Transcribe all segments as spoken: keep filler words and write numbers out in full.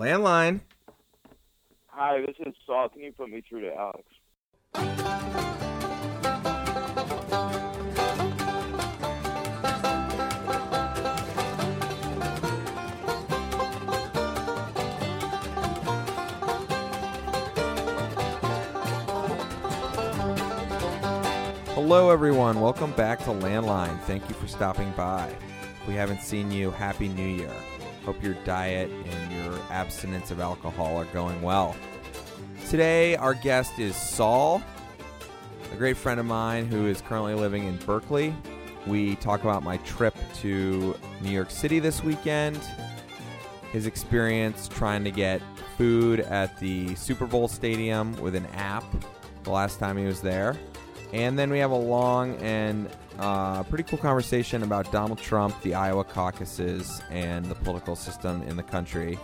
Landline. Hi, this is Saul. Can you put me through to Alex? Hello, everyone. Welcome back to Landline. Thank you for stopping by. If we haven't seen you, Happy New Year. Hope your diet and your abstinence of alcohol are going well. Today, our guest is Saul, a great friend of mine who is currently living in Berkeley. We talk about my trip to New York City this weekend, his experience trying to get food at the Super Bowl stadium with an app the last time he was there. And then we have a long and uh, pretty cool conversation about Donald Trump, the Iowa caucuses, and the political system in the country.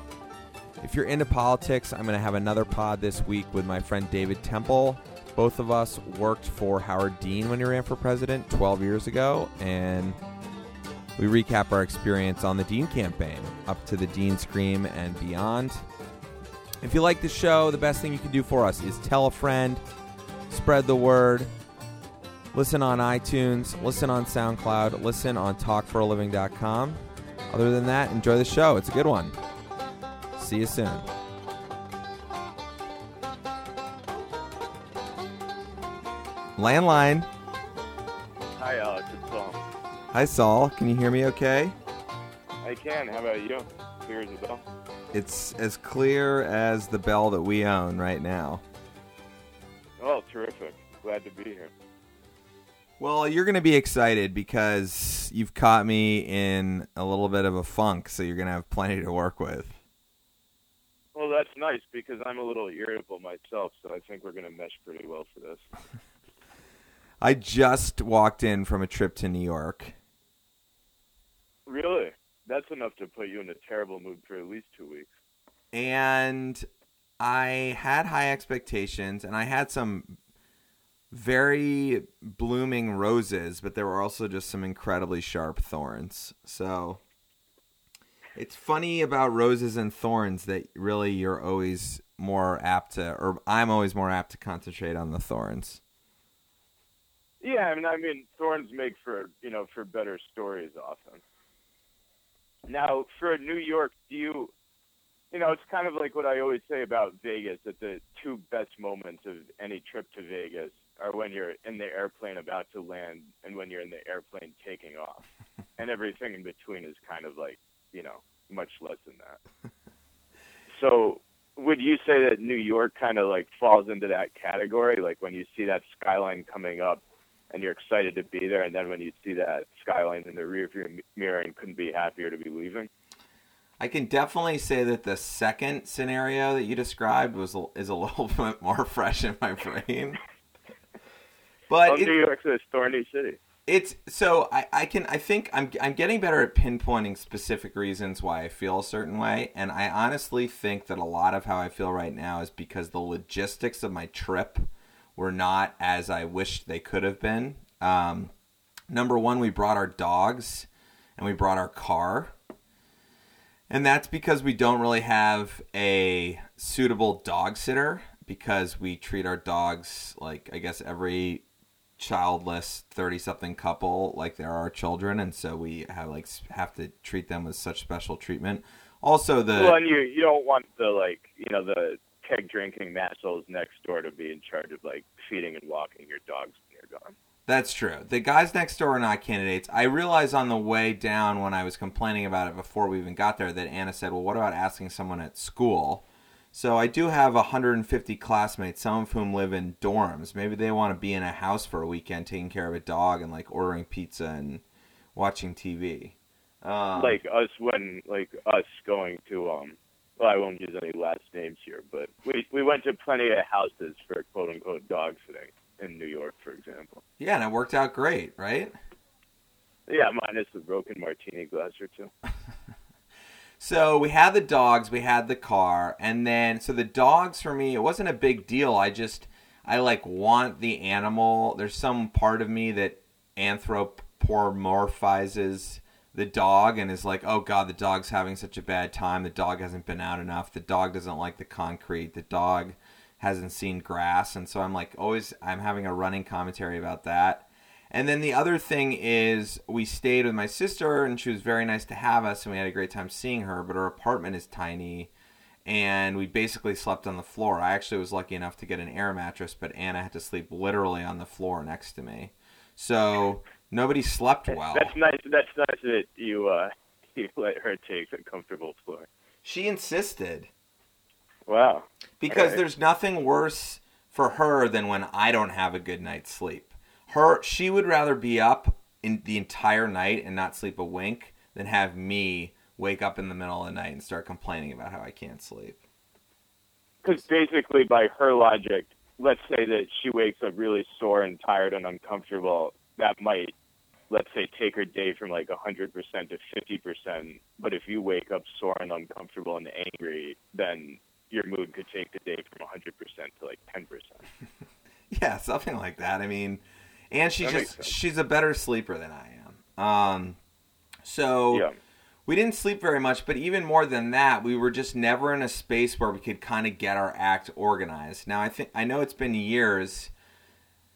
If you're into politics, I'm going to have another pod this week with my friend David Temple. Both of us worked for Howard Dean when he ran for president twelve years ago, and we recap our experience on the Dean campaign, up to the Dean Scream and beyond. If you like the show, the best thing you can do for us is tell a friend, spread the word. Listen on iTunes, listen on SoundCloud, listen on Talk For A Living dot com. Other than that, enjoy the show. It's a good one. See you soon. Landline. Hi, Alex. It's Saul. Hi, Saul. Can you hear me okay? I can. How about you? Clear as the bell? It's as clear as the bell that we own right now. Oh, terrific. Glad to be here. Well, you're going to be excited because you've caught me in a little bit of a funk, so you're going to have plenty to work with. Well, that's nice because I'm a little irritable myself, so I think we're going to mesh pretty well for this. I just walked in from a trip to New York. Really? That's enough to put you in a terrible mood for at least two weeks. And I had high expectations, and I had some very blooming roses, but there were also just some incredibly sharp thorns. So it's funny about roses and thorns that really you're always more apt to, or I'm always more apt to concentrate on the thorns. Yeah, I mean, I mean, thorns make for, you know, for better stories often. Now, for New York, do you, you know, it's kind of like what I always say about Vegas, that the two best moments of any trip to Vegas are when you're in the airplane about to land and when you're in the airplane taking off. And everything in between is kind of like, you know, much less than that. So would you say that New York kind of like falls into that category? Like when you see that skyline coming up and you're excited to be there, and then when you see that skyline in the rearview mirror and couldn't be happier to be leaving? I can definitely say that the second scenario that you described was is a little bit more fresh in my brain. But well, it, New York's a thorny city. It's so I, I can I think I'm I'm getting better at pinpointing specific reasons why I feel a certain way, and I honestly think that a lot of how I feel right now is because the logistics of my trip were not as I wished they could have been. Um, number one, we brought our dogs, and we brought our car. And that's because we don't really have a suitable dog sitter because we treat our dogs like, I guess, every childless thirty-something couple like they're our children. And so we have like have to treat them with such special treatment. Also, the... Well, and you, you don't want the, like, you know, the keg-drinking massholes next door to be in charge of, like, feeding and walking your dogs when you're gone. That's true. The guys next door are not candidates. I realized on the way down when I was complaining about it before we even got there that Anna said, well, what about asking someone at school? So I do have one hundred fifty classmates, some of whom live in dorms. Maybe they want to be in a house for a weekend taking care of a dog and, like, ordering pizza and watching T V. Um, like us when, like us going to, um, well, I won't use any last names here, but we, we went to plenty of houses for quote-unquote dog sitting in New York, for example. Yeah, and it worked out great, right? Yeah, minus the broken martini glass or two. So we had the dogs, we had the car, and then, so the dogs for me, it wasn't a big deal. I just, I like want the animal. There's some part of me that anthropomorphizes the dog and is like, oh God, the dog's having such a bad time. The dog hasn't been out enough. The dog doesn't like the concrete. The dog hasn't seen grass. And so I'm like, always, I'm having a running commentary about that. And then the other thing is we stayed with my sister and she was very nice to have us and we had a great time seeing her, but her apartment is tiny and we basically slept on the floor. I actually was lucky enough to get an air mattress, but Anna had to sleep literally on the floor next to me. So nobody slept well. That's nice. That's nice that you, uh, you let her take a comfortable floor. She insisted. Wow. Because right. There's nothing worse for her than when I don't have a good night's sleep. Her, she would rather be up in the entire night and not sleep a wink than have me wake up in the middle of the night and start complaining about how I can't sleep. Because basically, by her logic, let's say that she wakes up really sore and tired and uncomfortable. That might, let's say, take her day from like one hundred percent to fifty percent. But if you wake up sore and uncomfortable and angry, then your mood could take the day from one hundred percent to like ten percent. Yeah, something like that. I mean... And she's just, she's a better sleeper than I am. Um, so yeah. We didn't sleep very much, but even more than that, we were just never in a space where we could kind of get our act organized. Now, I think I know it's been years,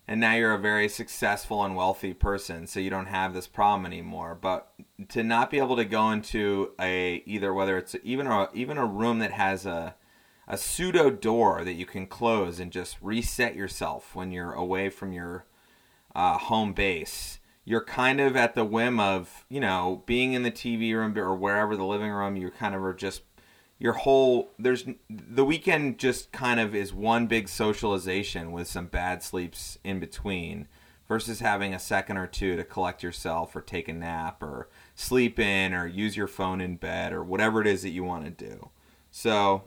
and now you're a very successful and wealthy person, so you don't have this problem anymore. But to not be able to go into a either whether it's even a, even a room that has a a pseudo door that you can close and just reset yourself when you're away from your Uh, home base, you're kind of at the whim of, you know, being in the T V room or wherever, the living room, you kind of are just, your whole, there's, the weekend just kind of is one big socialization with some bad sleeps in between versus having a second or two to collect yourself or take a nap or sleep in or use your phone in bed or whatever it is that you want to do. So...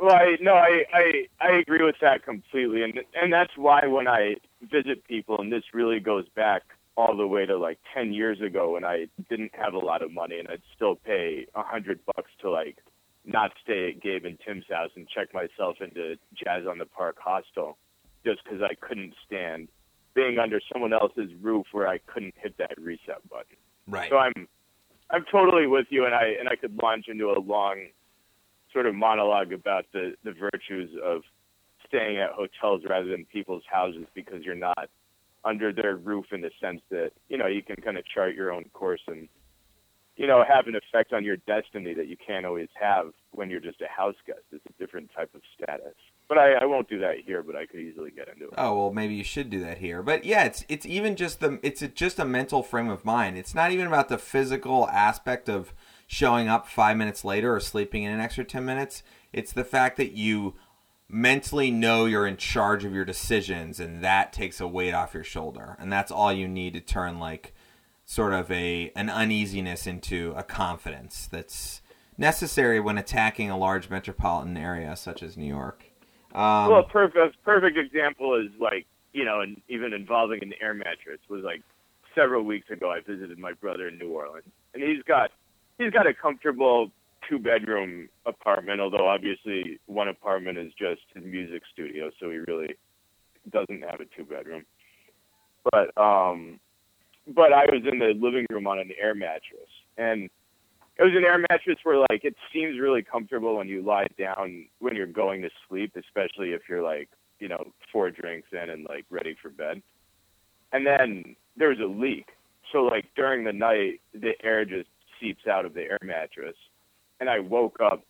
Well, I, no, I, I I agree with that completely, and and that's why when I visit people, and this really goes back all the way to like ten years ago when I didn't have a lot of money, and I'd still pay a hundred bucks to like not stay at Gabe and Tim's house and check myself into Jazz on the Park hostel, just because I couldn't stand being under someone else's roof where I couldn't hit that reset button. Right. So I'm I'm totally with you, and I and I could launch into a long sort of monologue about the, the virtues of staying at hotels rather than people's houses because you're not under their roof in the sense that, you know, you can kind of chart your own course and, you know, have an effect on your destiny that you can't always have when you're just a house guest. It's a different type of status. But I, I won't do that here, but I could easily get into it. Oh, well, maybe you should do that here. But yeah, it's it's even just the it's a, just a mental frame of mind. It's not even about the physical aspect of showing up five minutes later or sleeping in an extra ten minutes. It's the fact that you mentally know you're in charge of your decisions and that takes a weight off your shoulder. And that's all you need to turn like sort of a an uneasiness into a confidence that's necessary when attacking a large metropolitan area such as New York. Um, well, a perfect, perfect example is like, you know, and even involving an air mattress was like several weeks ago I visited my brother in New Orleans and he's got He's got a comfortable two-bedroom apartment, although obviously one apartment is just his music studio, so he really doesn't have a two-bedroom. But um, but I was in the living room on an air mattress, and it was an air mattress where like it seems really comfortable when you lie down when you're going to sleep, especially if you're like, you know, four drinks in and like ready for bed. And then there was a leak, so like during the night the air just seeps out of the air mattress, and I woke up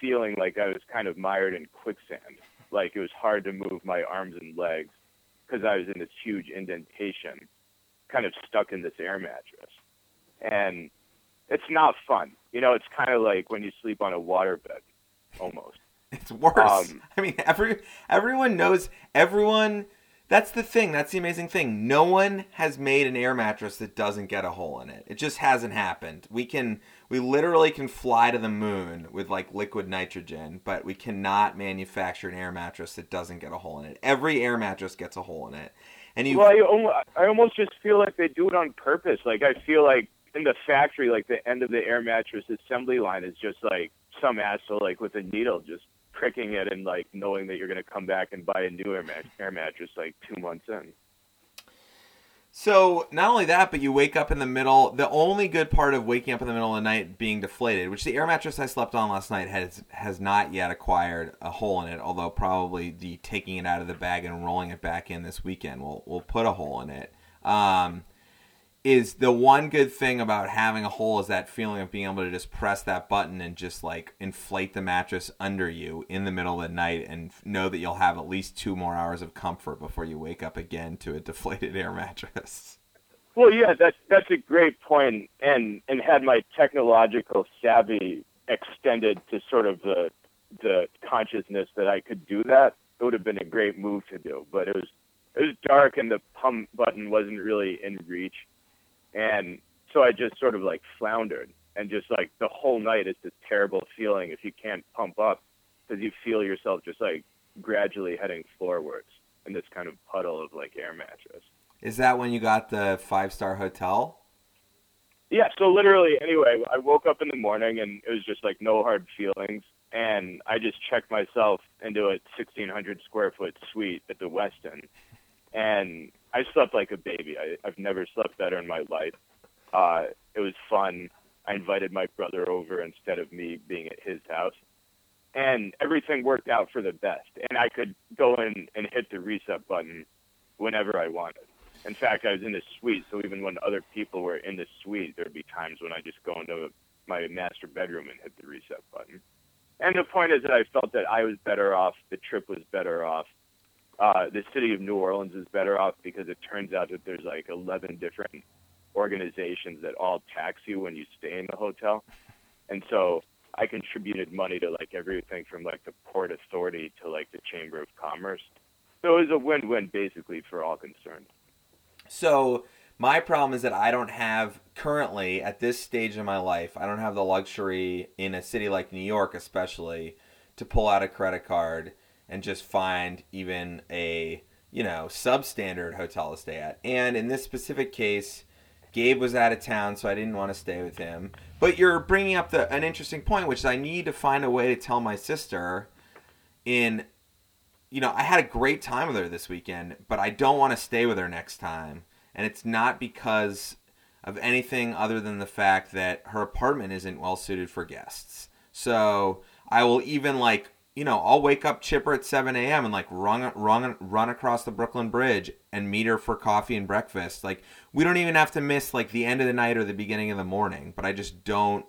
feeling like I was kind of mired in quicksand. Like it was hard to move my arms and legs because I was in this huge indentation, kind of stuck in this air mattress. And it's not fun. You know, it's kind of like when you sleep on a waterbed, almost. It's worse. Um, I mean, every everyone knows, everyone, that's the thing. That's the amazing thing. No one has made an air mattress that doesn't get a hole in it. It just hasn't happened. We can, we literally can fly to the moon with like liquid nitrogen, but we cannot manufacture an air mattress that doesn't get a hole in it. Every air mattress gets a hole in it. And you, well, I, om- I almost just feel like they do it on purpose. Like I feel like in the factory, like the end of the air mattress assembly line is just like some asshole, like with a needle, just pricking it and like knowing that you're going to come back and buy a new air, mat- air mattress like two months in. So not only that, but you wake up in the middle. The only good part of waking up in the middle of the night being deflated, which the air mattress I slept on last night has has not yet acquired a hole in it, although probably the taking it out of the bag and rolling it back in this weekend will will put a hole in it. Um, is the one good thing about having a hole is that feeling of being able to just press that button and just like inflate the mattress under you in the middle of the night and know that you'll have at least two more hours of comfort before you wake up again to a deflated air mattress. Well, yeah, that's, that's a great point. And, and had my technological savvy extended to sort of the, the consciousness that I could do that, it would have been a great move to do, but it was, it was dark and the pump button wasn't really in reach. And so I just sort of like floundered, and just like the whole night, it's this terrible feeling if you can't pump up, because you feel yourself just like gradually heading forwards in this kind of puddle of like air mattress. Is that when you got the five-star hotel? Yeah. So literally anyway, I woke up in the morning and it was just like no hard feelings. And I just checked myself into a sixteen hundred square foot suite at the Westin. And I slept like a baby. I, I've never slept better in my life. Uh, it was fun. I invited my brother over instead of me being at his house. And everything worked out for the best. And I could go in and hit the reset button whenever I wanted. In fact, I was in the suite, so even when other people were in the suite, there'd be times when I just go into my master bedroom and hit the reset button. And the point is that I felt that I was better off. The trip was better off. Uh, the city of New Orleans is better off because it turns out that there's like eleven different organizations that all tax you when you stay in the hotel. And so I contributed money to like everything from like the Port Authority to like the Chamber of Commerce. So it was a win-win basically for all concerned. So my problem is that I don't have currently at this stage in my life, I don't have the luxury in a city like New York, especially, to pull out a credit card and just find even a, you know, substandard hotel to stay at. And in this specific case, Gabe was out of town, so I didn't want to stay with him. But you're bringing up the an interesting point, which is I need to find a way to tell my sister in, you know, I had a great time with her this weekend, but I don't want to stay with her next time. And it's not because of anything other than the fact that her apartment isn't well suited for guests. So I will even like, you know, I'll wake up chipper at seven a.m. and like run, run, run across the Brooklyn Bridge and meet her for coffee and breakfast. Like we don't even have to miss like the end of the night or the beginning of the morning, but I just don't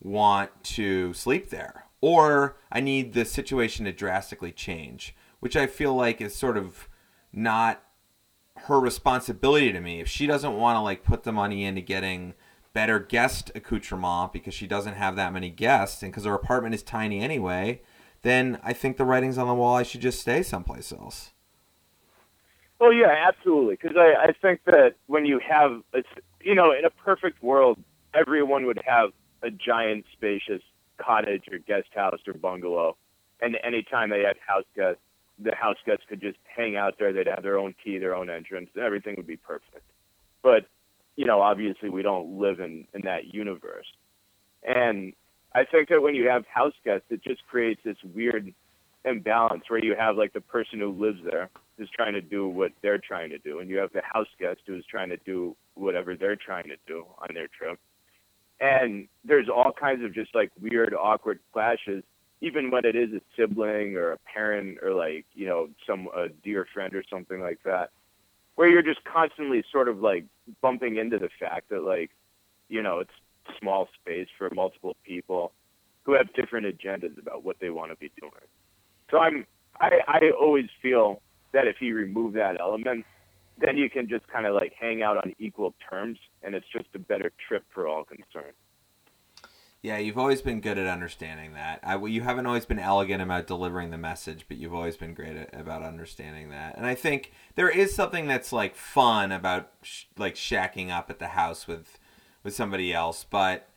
want to sleep there. Or I need the situation to drastically change, which I feel like is sort of not her responsibility to me. If she doesn't want to like put the money into getting better guest accoutrement because she doesn't have that many guests and because her apartment is tiny anyway, then I think the writing's on the wall. I should just stay someplace else. Well, yeah, absolutely. Because I, I think that when you have, a, you know, in a perfect world, everyone would have a giant, spacious cottage or guest house or bungalow. And anytime they had house guests, the house guests could just hang out there. They'd have their own key, their own entrance, and everything would be perfect. But, you know, obviously we don't live in, in that universe. And I think that when you have house guests, it just creates this weird imbalance where you have like the person who lives there is trying to do what they're trying to do, and you have the house guest who is trying to do whatever they're trying to do on their trip. And there's all kinds of just like weird, awkward clashes, even when it is a sibling or a parent or like, you know, some a dear friend or something like that, where you're just constantly sort of like bumping into the fact that like, you know, it's small space for multiple people who have different agendas about what they want to be doing. So I'm, I, I always feel that if you remove that element, then you can just kind of like hang out on equal terms, and it's just a better trip for all concerned. Yeah, you've always been good at understanding that. I, you haven't always been elegant about delivering the message, but you've always been great at, about understanding that. And I think there is something that's like fun about sh- like shacking up at the house with with somebody else. But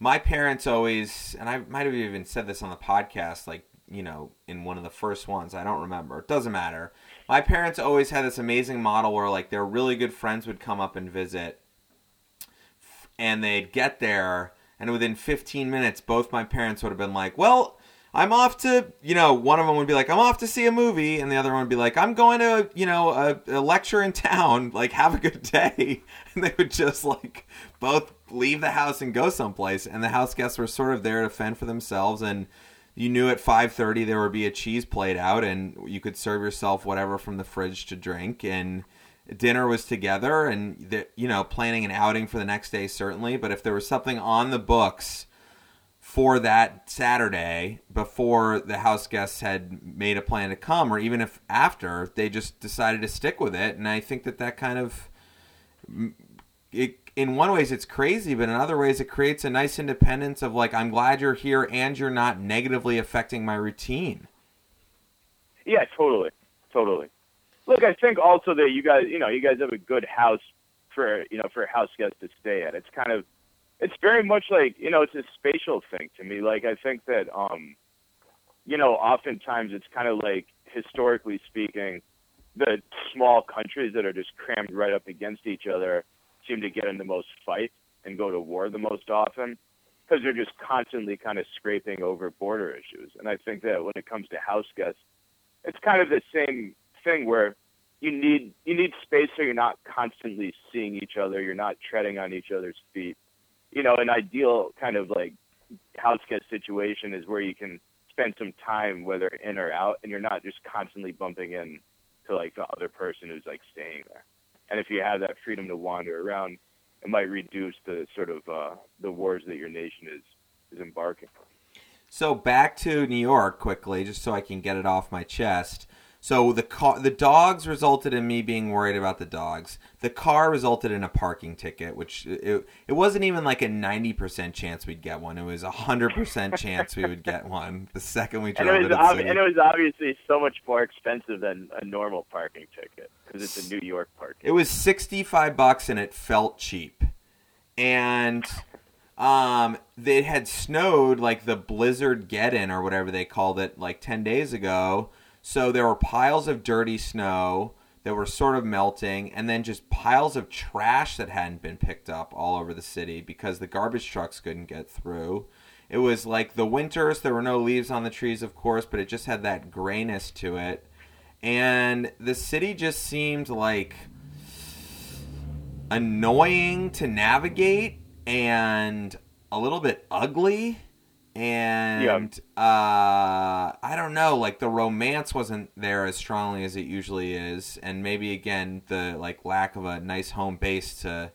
my parents always, and I might have even said this on the podcast, like, you know, in one of the first ones, I don't remember, it doesn't matter. My parents always had this amazing model where like their really good friends would come up and visit, and they'd get there, and within fifteen minutes, both my parents would have been like, well, I'm off to, you know, one of them would be like, I'm off to see a movie. And the other one would be like, I'm going to, you know, a, a lecture in town. Like, have a good day. And they would just, like, both leave the house and go someplace. And the house guests were sort of there to fend for themselves. And you knew at five thirty there would be a cheese plate out. And you could serve yourself whatever from the fridge to drink. And dinner was together. And, the, you know, planning an outing for the next day, certainly. But if there was something on the books for that Saturday before the house guests had made a plan to come, or even if after, they just decided to stick with it. And I think that that kind of, it, in one ways it's crazy, but in other ways it creates a nice independence of like, I'm glad you're here and you're not negatively affecting my routine. Yeah, totally. Totally. Look, I think also that you guys, you know, you guys have a good house for, you know, for house guests to stay at. It's kind of, it's very much like, you know, it's a spatial thing to me. Like, I think that, um, you know, oftentimes it's kind of like, historically speaking, the small countries that are just crammed right up against each other seem to get in the most fights and go to war the most often because they're just constantly kind of scraping over border issues. And I think that when it comes to house guests, it's kind of the same thing where you need you need space so you're not constantly seeing each other, you're not treading on each other's feet. You know, an ideal kind of like house guest situation is where you can spend some time, whether in or out, and you're not just constantly bumping in to like the other person who's like staying there. And if you have that freedom to wander around, it might reduce the sort of uh, the wars that your nation is, is embarking on. So back to New York quickly, just so I can get it off my chest. So the car, the dogs resulted in me being worried about the dogs. The car resulted in a parking ticket, which it, it wasn't even like a ninety percent chance we'd get one. It was a one hundred percent chance we would get one the second we drove it. Ob- and it was obviously so much more expensive than a normal parking ticket because it's a New York parking ticket. It was sixty-five bucks and it felt cheap. And um, it had snowed like the blizzard get-in or whatever they called it like ten days ago. So there were piles of dirty snow that were sort of melting, and then just piles of trash that hadn't been picked up all over the city because the garbage trucks couldn't get through. It was like the winters. There were no leaves on the trees, of course, but it just had that grayness to it. And the city just seemed like annoying to navigate and a little bit ugly. And yeah. uh, I don't know, like the romance wasn't there as strongly as it usually is. And maybe, again, the like lack of a nice home base to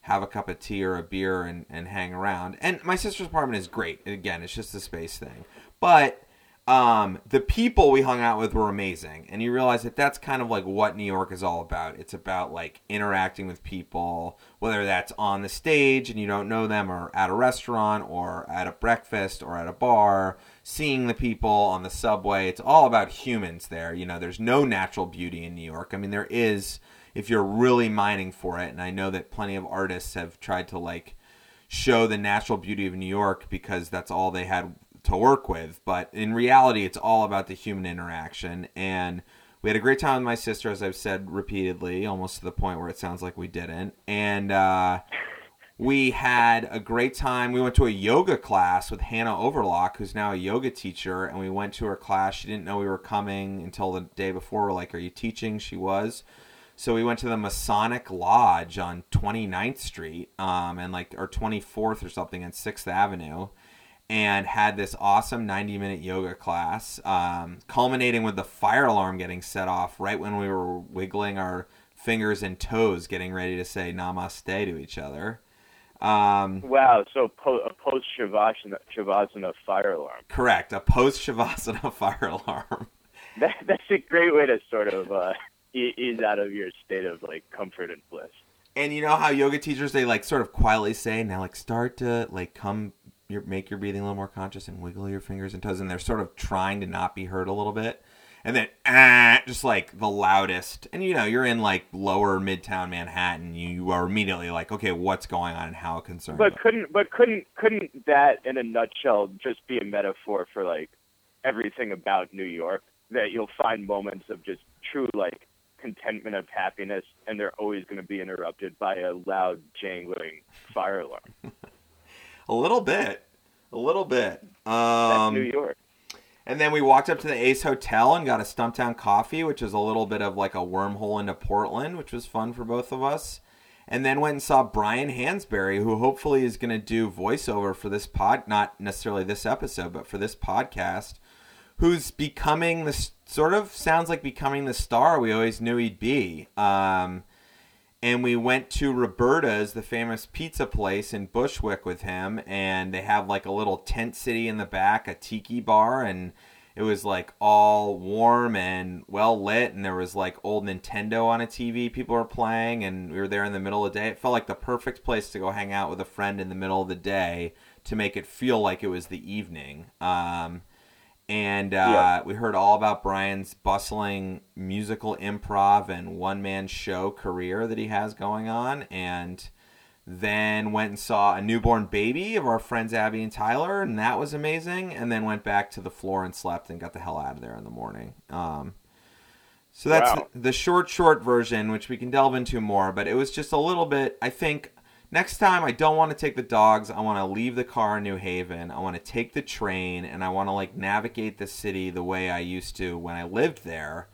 have a cup of tea or a beer and, and hang around. And my sister's apartment is great. Again, it's just a space thing. But um, the people we hung out with were amazing. And you realize that that's kind of like what New York is all about. It's about like interacting with people, whether that's on the stage and you don't know them, or at a restaurant, or at a breakfast, or at a bar, seeing the people on the subway. It's all about humans there. You know, there's no natural beauty in New York. I mean, there is if you're really mining for it. And I know that plenty of artists have tried to like show the natural beauty of New York because that's all they had to work with. But in reality, it's all about the human interaction. And we had a great time with my sister, as I've said repeatedly, almost to the point where it sounds like we didn't. And uh, we had a great time. We went to a yoga class with Hannah Overlock, who's now a yoga teacher. And we went to her class. She didn't know we were coming until the day before. We're like, are you teaching? She was. So we went to the Masonic Lodge on twenty-ninth Street um, and like or twenty-fourth or something on sixth Avenue. And had this awesome ninety minute yoga class, um, culminating with the fire alarm getting set off right when we were wiggling our fingers and toes, getting ready to say namaste to each other. Um, wow, so po- a post-Shavasana Shavasana fire alarm. Correct, a post-Shavasana fire alarm. That, that's a great way to sort of uh, ease out of your state of like comfort and bliss. And you know how yoga teachers, they like sort of quietly say, now like start to like come... Your, make your breathing a little more conscious and wiggle your fingers and toes, and they're sort of trying to not be hurt a little bit, and then ah, just like the loudest, and you know you're in like lower midtown Manhattan, you, you are immediately like, okay, what's going on and how concerned. But couldn't but couldn't couldn't that in a nutshell just be a metaphor for like everything about New York, that you'll find moments of just true like contentment of happiness, and they're always going to be interrupted by a loud jangling fire alarm. A little bit, a little bit. Um, That's New York. And then we walked up to the Ace Hotel and got a Stumptown coffee, which is a little bit of like a wormhole into Portland, which was fun for both of us. And then went and saw Brian Hansberry, who hopefully is going to do voiceover for this pod, not necessarily this episode, but for this podcast, who's becoming this sort of sounds like becoming the star we always knew he'd be. Um, and we went to Roberta's, the famous pizza place in Bushwick with him. And they have like a little tent city in the back, a tiki bar. And it was like all warm and well lit. And there was like old Nintendo on a T V people were playing. And we were there in the middle of the day. It felt like the perfect place to go hang out with a friend in the middle of the day to make it feel like it was the evening. Um, And uh, yeah. we heard all about Brian's bustling musical improv and one-man show career that he has going on. And then went and saw a newborn baby of our friends Abby and Tyler, and that was amazing. And then went back to the floor and slept and got the hell out of there in the morning. Um, so that's wow. the, the short, short version, which we can delve into more. But it was just a little bit, I think... Next time, I don't want to take the dogs. I want to leave the car in New Haven. I want to take the train, and I want to like navigate the city the way I used to when I lived there,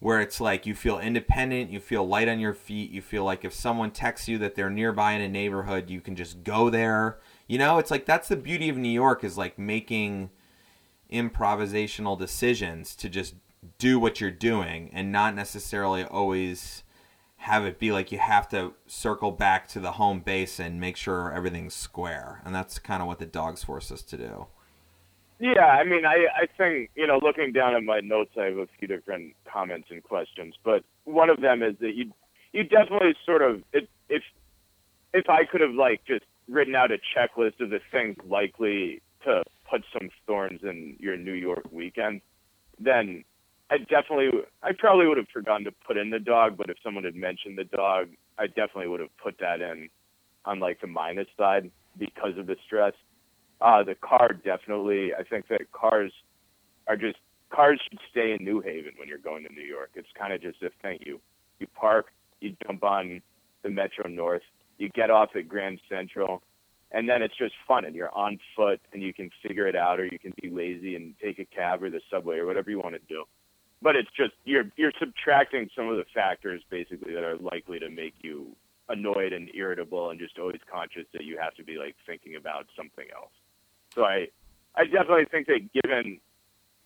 where it's like you feel independent, you feel light on your feet, you feel like if someone texts you that they're nearby in a neighborhood, you can just go there. You know, it's like that's the beauty of New York is like making improvisational decisions to just do what you're doing and not necessarily always have it be like you have to circle back to the home base and make sure everything's square. And that's kind of what the dogs force us to do. Yeah, I mean, I, I think, you know, looking down at my notes, I have a few different comments and questions. But one of them is that you you definitely sort of, if if, if I could have, like, just written out a checklist of the things likely to put some thorns in your New York weekend, then... I definitely, I probably would have forgotten to put in the dog, but if someone had mentioned the dog, I definitely would have put that in on like the minus side because of the stress. Uh, the car definitely, I think that cars are just, cars should stay in New Haven when you're going to New York. It's kind of just a thing. You, you park, you jump on the Metro North, you get off at Grand Central, and then it's just fun, and you're on foot, and you can figure it out, or you can be lazy and take a cab or the subway or whatever you want to do. But it's just you're you're subtracting some of the factors basically that are likely to make you annoyed and irritable and just always conscious that you have to be like thinking about something else. So I I definitely think that given,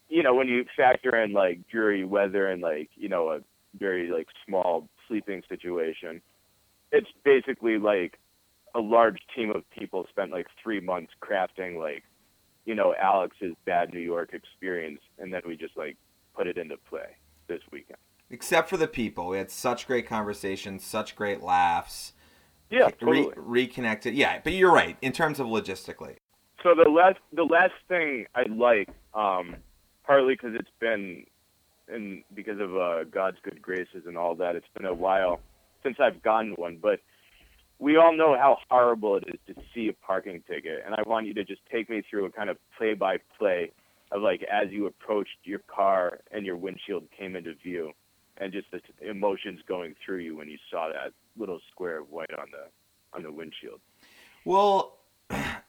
you know, when you factor in like dreary weather and like, you know, a very like small sleeping situation, it's basically like a large team of people spent like three months crafting like, you know, Alex's bad New York experience, and then we just like put it into play this weekend. Except for the people. We had such great conversations, such great laughs. Yeah, totally. Re- reconnected. Yeah, but you're right, in terms of logistically. So the last, the last thing I like, um, partly because it's been, and because of uh, God's good graces and all that, it's been a while since I've gotten one, but we all know how horrible it is to see a parking ticket, and I want you to just take me through a kind of play-by-play of like as you approached your car and your windshield came into view and just the emotions going through you when you saw that little square of white on the on the windshield. Well,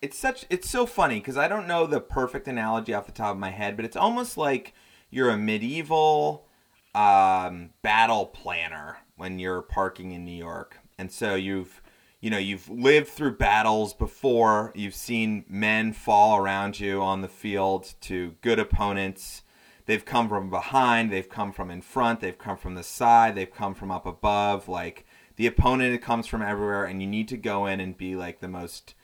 it's such it's so funny because I don't know the perfect analogy off the top of my head, but it's almost like you're a medieval um, battle planner when you're parking in New York. And so you've You know, you've lived through battles before. You've seen men fall around you on the field to good opponents. They've come from behind. They've come from in front. They've come from the side. They've come from up above. Like, the opponent comes from everywhere, and you need to go in and be, like, the most,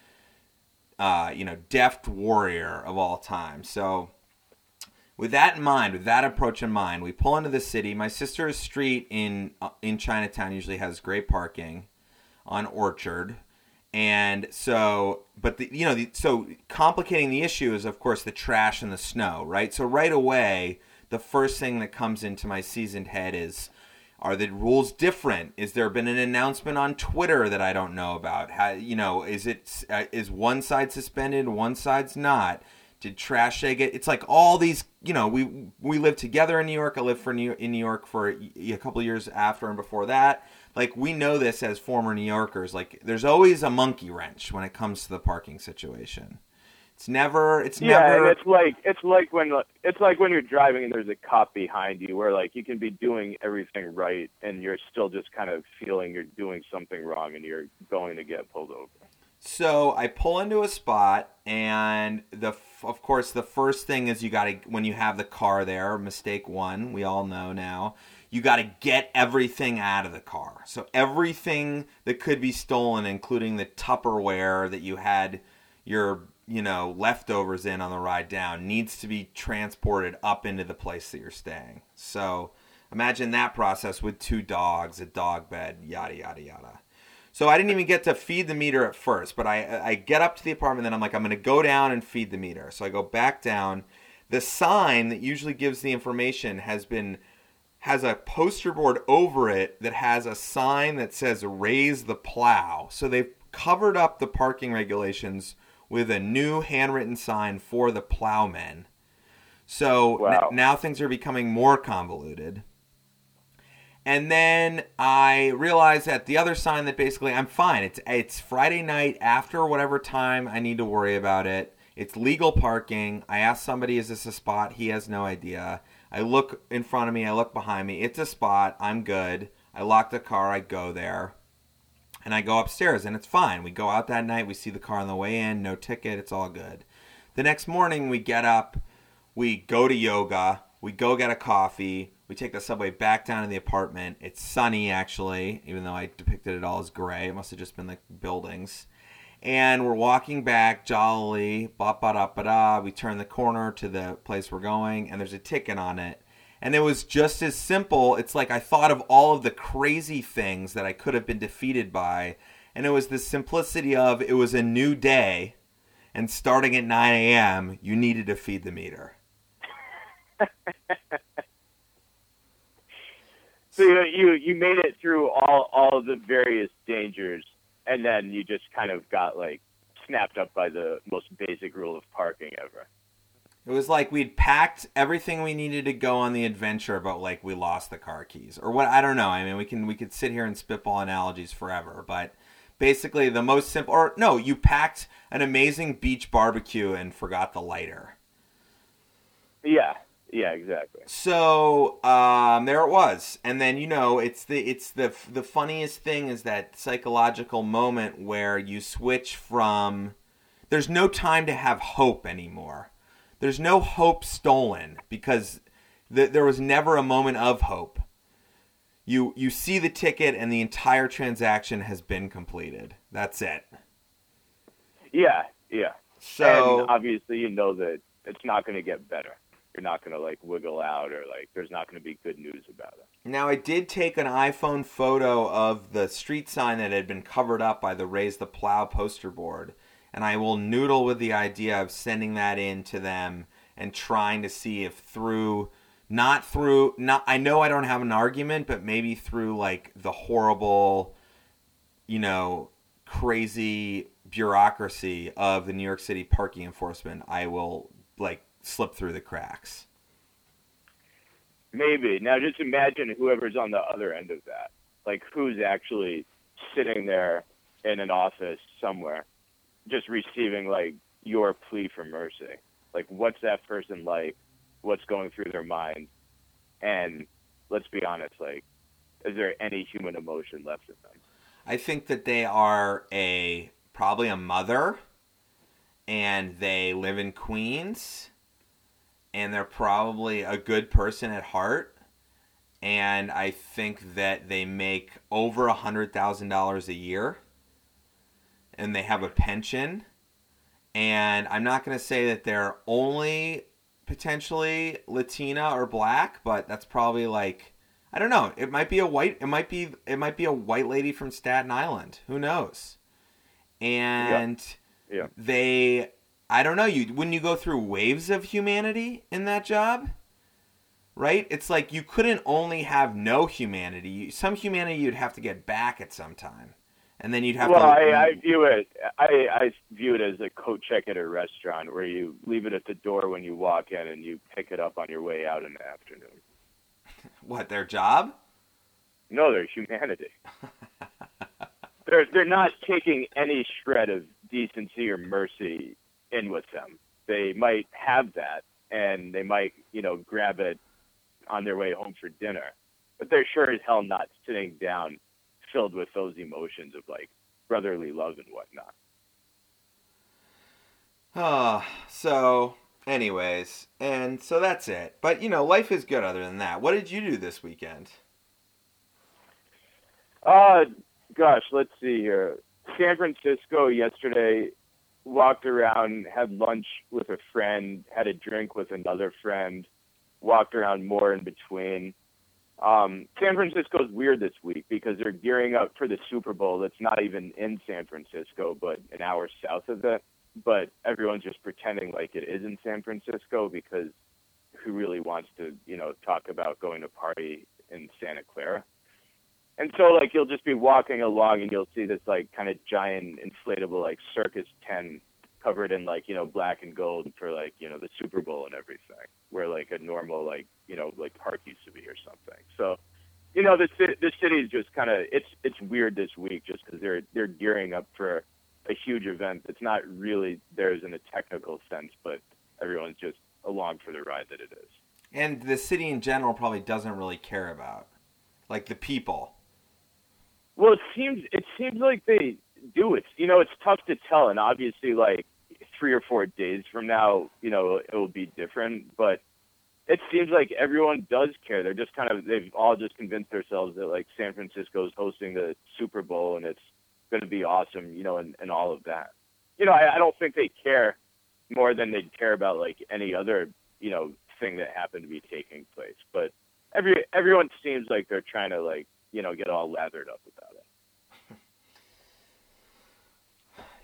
uh, you know, deft warrior of all time. So, with that in mind, with that approach in mind, we pull into the city. My sister's street in in Chinatown usually has great parking on Orchard, and so, but the, you know, the, so complicating the issue is, of course, the trash and the snow, right? So right away, the first thing that comes into my seasoned head is, are the rules different? Is there been an announcement on Twitter that I don't know about? How, you know, is it uh, is one side suspended, one side's not? Did trash day get? It's like all these, you know, we we lived together in New York. I lived for New, in New York for a, a couple of years after and before that. Like, we know this as former New Yorkers. Like, there's always a monkey wrench when it comes to the parking situation. It's never. It's yeah, never. And it's like it's like when it's like when you're driving and there's a cop behind you, where like you can be doing everything right and you're still just kind of feeling you're doing something wrong and you're going to get pulled over. So I pull into a spot, and the of course the first thing is you got to, when you have the car there, mistake one, we all know now, you got to get everything out of the car. So everything that could be stolen, including the Tupperware that you had your you know, leftovers in on the ride down, needs to be transported up into the place that you're staying. So imagine that process with two dogs, a dog bed, yada, yada, yada. So I didn't even get to feed the meter at first, but I, I get up to the apartment, then I'm like, I'm going to go down and feed the meter. So I go back down. The sign that usually gives the information has been, has a poster board over it that has a sign that says, Raise the Plow. So they've covered up the parking regulations with a new handwritten sign for the plowmen. So wow. n- now things are becoming more convoluted. And then I realized that the other sign that basically I'm fine. It's it's Friday night after whatever time I need to worry about it. It's legal parking. I asked somebody, is this a spot? He has no idea. I look in front of me. I look behind me. It's a spot. I'm good. I lock the car. I go there. And I go upstairs, and it's fine. We go out that night. We see the car on the way in. No ticket. It's all good. The next morning, we get up. We go to yoga. We go get a coffee. We take the subway back down to the apartment. It's sunny, actually, even though I depicted it all as gray. It must have just been the buildings. And we're walking back jolly. Ba-ba-da-ba-da. We turn the corner to the place we're going, and there's a ticket on it. And it was just as simple. It's like I thought of all of the crazy things that I could have been defeated by. And it was the simplicity of, it was a new day. And starting at nine a.m., you needed to feed the meter. So you, you you made it through all, all of the various dangers. And then you just kind of got like snapped up by the most basic rule of parking ever. It was like we'd packed everything we needed to go on the adventure, but like we lost the car keys or what? I don't know. I mean, we can we could sit here and spitball analogies forever, but basically the most simple, or no, you packed an amazing beach barbecue and forgot the lighter. Yeah, yeah, exactly. So um, there it was, and then you know, it's the it's the the funniest thing is that psychological moment where you switch from there's no time to have hope anymore. There's no hope stolen because th- there was never a moment of hope. You you see the ticket and the entire transaction has been completed. That's it. Yeah, yeah. So and obviously you know that it's not going to get better. You're not going to like wiggle out or like there's not going to be good news about it. Now I did take an iPhone photo of the street sign that had been covered up by the Raise the Plow poster board. And I will noodle with the idea of sending that in to them and trying to see if through, not through, not. I know I don't have an argument, but maybe through like the horrible, you know, crazy bureaucracy of the New York City parking enforcement, I will like slip through the cracks. Maybe. Now just imagine whoever's on the other end of that. Like who's actually sitting there in an office somewhere. Just receiving like your plea for mercy. Like what's that person like? What's going through their mind? And let's be honest, like is there any human emotion left in them? I think that they are a probably a mother and they live in Queens and they're probably a good person at heart. And I think that they make over a hundred thousand dollars a year. And they have a pension, and I'm not going to say that they're only potentially Latina or black, but that's probably like, I don't know. It might be a white, it might be, it might be a white lady from Staten Island. Who knows? And yeah. Yeah. They, I don't know you, wouldn't you go through waves of humanity in that job, right? It's like, you couldn't only have no humanity. Some humanity you'd have to get back at some time. And then you'd have well, to. Well, I, I view it. I, I view it as a coat check at a restaurant, where you leave it at the door when you walk in, and you pick it up on your way out in the afternoon. What, their job? No, their humanity. they're they're not taking any shred of decency or mercy in with them. They might have that, and they might, you know, grab it on their way home for dinner. But they're sure as hell not sitting down filled with those emotions of, like, brotherly love and whatnot. Ah, oh, so, anyways, and so that's it. But, you know, life is good other than that. What did you do this weekend? Uh, gosh, let's see here. San Francisco yesterday, walked around, had lunch with a friend, had a drink with another friend, walked around more in between. Um, San Francisco's weird this week because they're gearing up for the Super Bowl that's not even in San Francisco, but an hour south of it. But everyone's just pretending like it is in San Francisco because who really wants to, you know, talk about going to party in Santa Clara? And so, like, you'll just be walking along and you'll see this, like, kind of giant inflatable, like, circus tent covered in, like, you know, black and gold for, like, you know, the Super Bowl and everything, where, like, a normal, like, you know, like, park used to be or something. So, you know, the the city is just kind of, it's it's weird this week just because they're, they're gearing up for a huge event that's not really theirs in a technical sense, but everyone's just along for the ride that it is. And the city in general probably doesn't really care about, like, the people. Well, it seems it seems like they do. It's, you know, it's tough to tell, and obviously, like, three or four days from now, you know, it will be different. But it seems like everyone does care. They're just kind of they've all just convinced themselves that, like, San Francisco is hosting the Super Bowl and it's going to be awesome, you know, and, and all of that. You know, I, I don't think they care more than they'd care about, like, any other, you know, thing that happened to be taking place. But every everyone seems like they're trying to, like, you know, get all lathered up about it.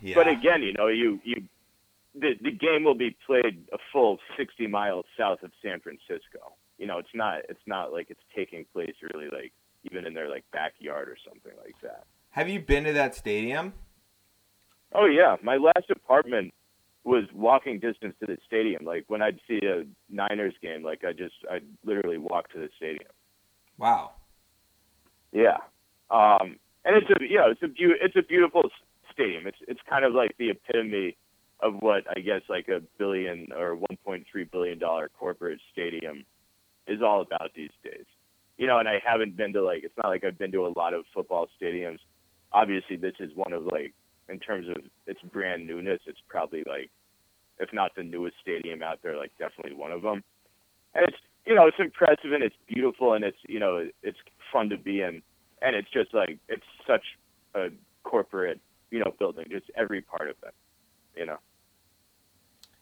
Yeah. But again, you know, you, you the, the game will be played a full sixty miles south of San Francisco. You know, it's not it's not like it's taking place really, like, even in their, like, backyard or something like that. Have you been to that stadium? Oh, yeah. My last apartment was walking distance to the stadium. Like, when I'd see a Niners game, like, I just, I'd literally walk to the stadium. Wow. Yeah, um, and it's a you know it's a be- it's a beautiful stadium. It's it's kind of like the epitome of what I guess like a billion or one point three billion dollars corporate stadium is all about these days. You know, and I haven't been to like it's not like I've been to a lot of football stadiums. Obviously, this is one of like in terms of its brand newness, it's probably like if not the newest stadium out there, like definitely one of them. And it's you know it's impressive and it's beautiful and it's you know it's fun to be in, and it's just like it's such a corporate, you know, building. Just every part of it, you know.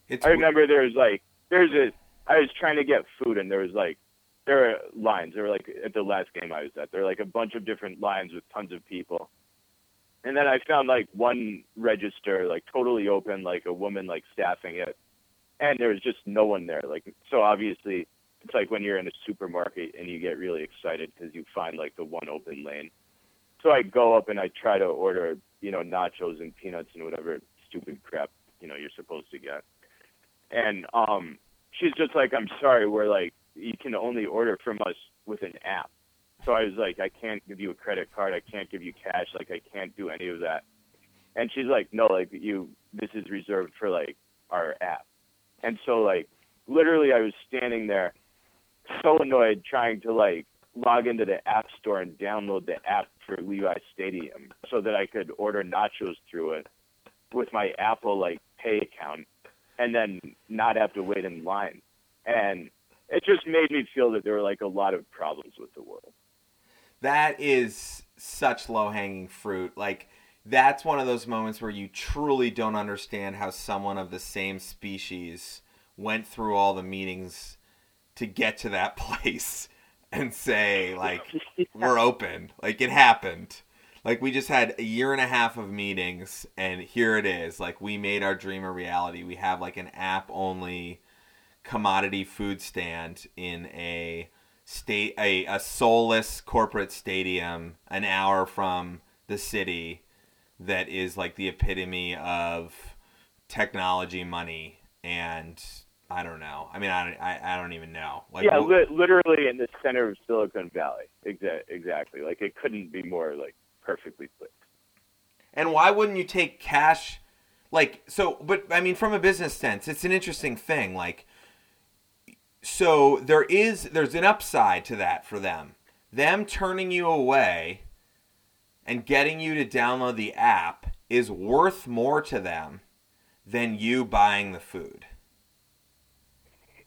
It's I remember weird. there was like there's a I was trying to get food, and there was like there were lines. There were like at the last game I was at, there were like a bunch of different lines with tons of people, and then I found like one register like totally open, like a woman like staffing it, and there was just no one there. Like so obviously. It's like when you're in a supermarket and you get really excited because you find, like, the one open lane. So I go up and I try to order, you know, nachos and peanuts and whatever stupid crap, you know, you're supposed to get. And um, she's just like, I'm sorry, we're, like, you can only order from us with an app. So I was like, I can't give you a credit card. I can't give you cash. Like, I can't do any of that. And she's like, no, like, you, this is reserved for, like, our app. And so, like, literally I was standing there. So annoyed trying to like log into the app store and download the app for Levi Stadium so that I could order nachos through it with my Apple like Pay account and then not have to wait in line. And it just made me feel that there were like a lot of problems with the world. That is such low hanging fruit. Like that's one of those moments where you truly don't understand how someone of the same species went through all the meetings to get to that place and say, like, yeah. We're open. Like, it happened. Like, we just had a year and a half of meetings, and here it is. Like, we made our dream a reality. We have, like, an app-only commodity food stand in a state, a, a soulless corporate stadium an hour from the city that is, like, the epitome of technology, money, and... I don't know. I mean, I don't, I, I don't even know. Like, yeah, li- literally in the center of Silicon Valley. Exa- exactly. Like, it couldn't be more, like, perfectly placed. And why wouldn't you take cash? Like, so, but I mean, from a business sense, it's an interesting thing. Like, so there is, there's an upside to that for them. Them turning you away and getting you to download the app is worth more to them than you buying the food.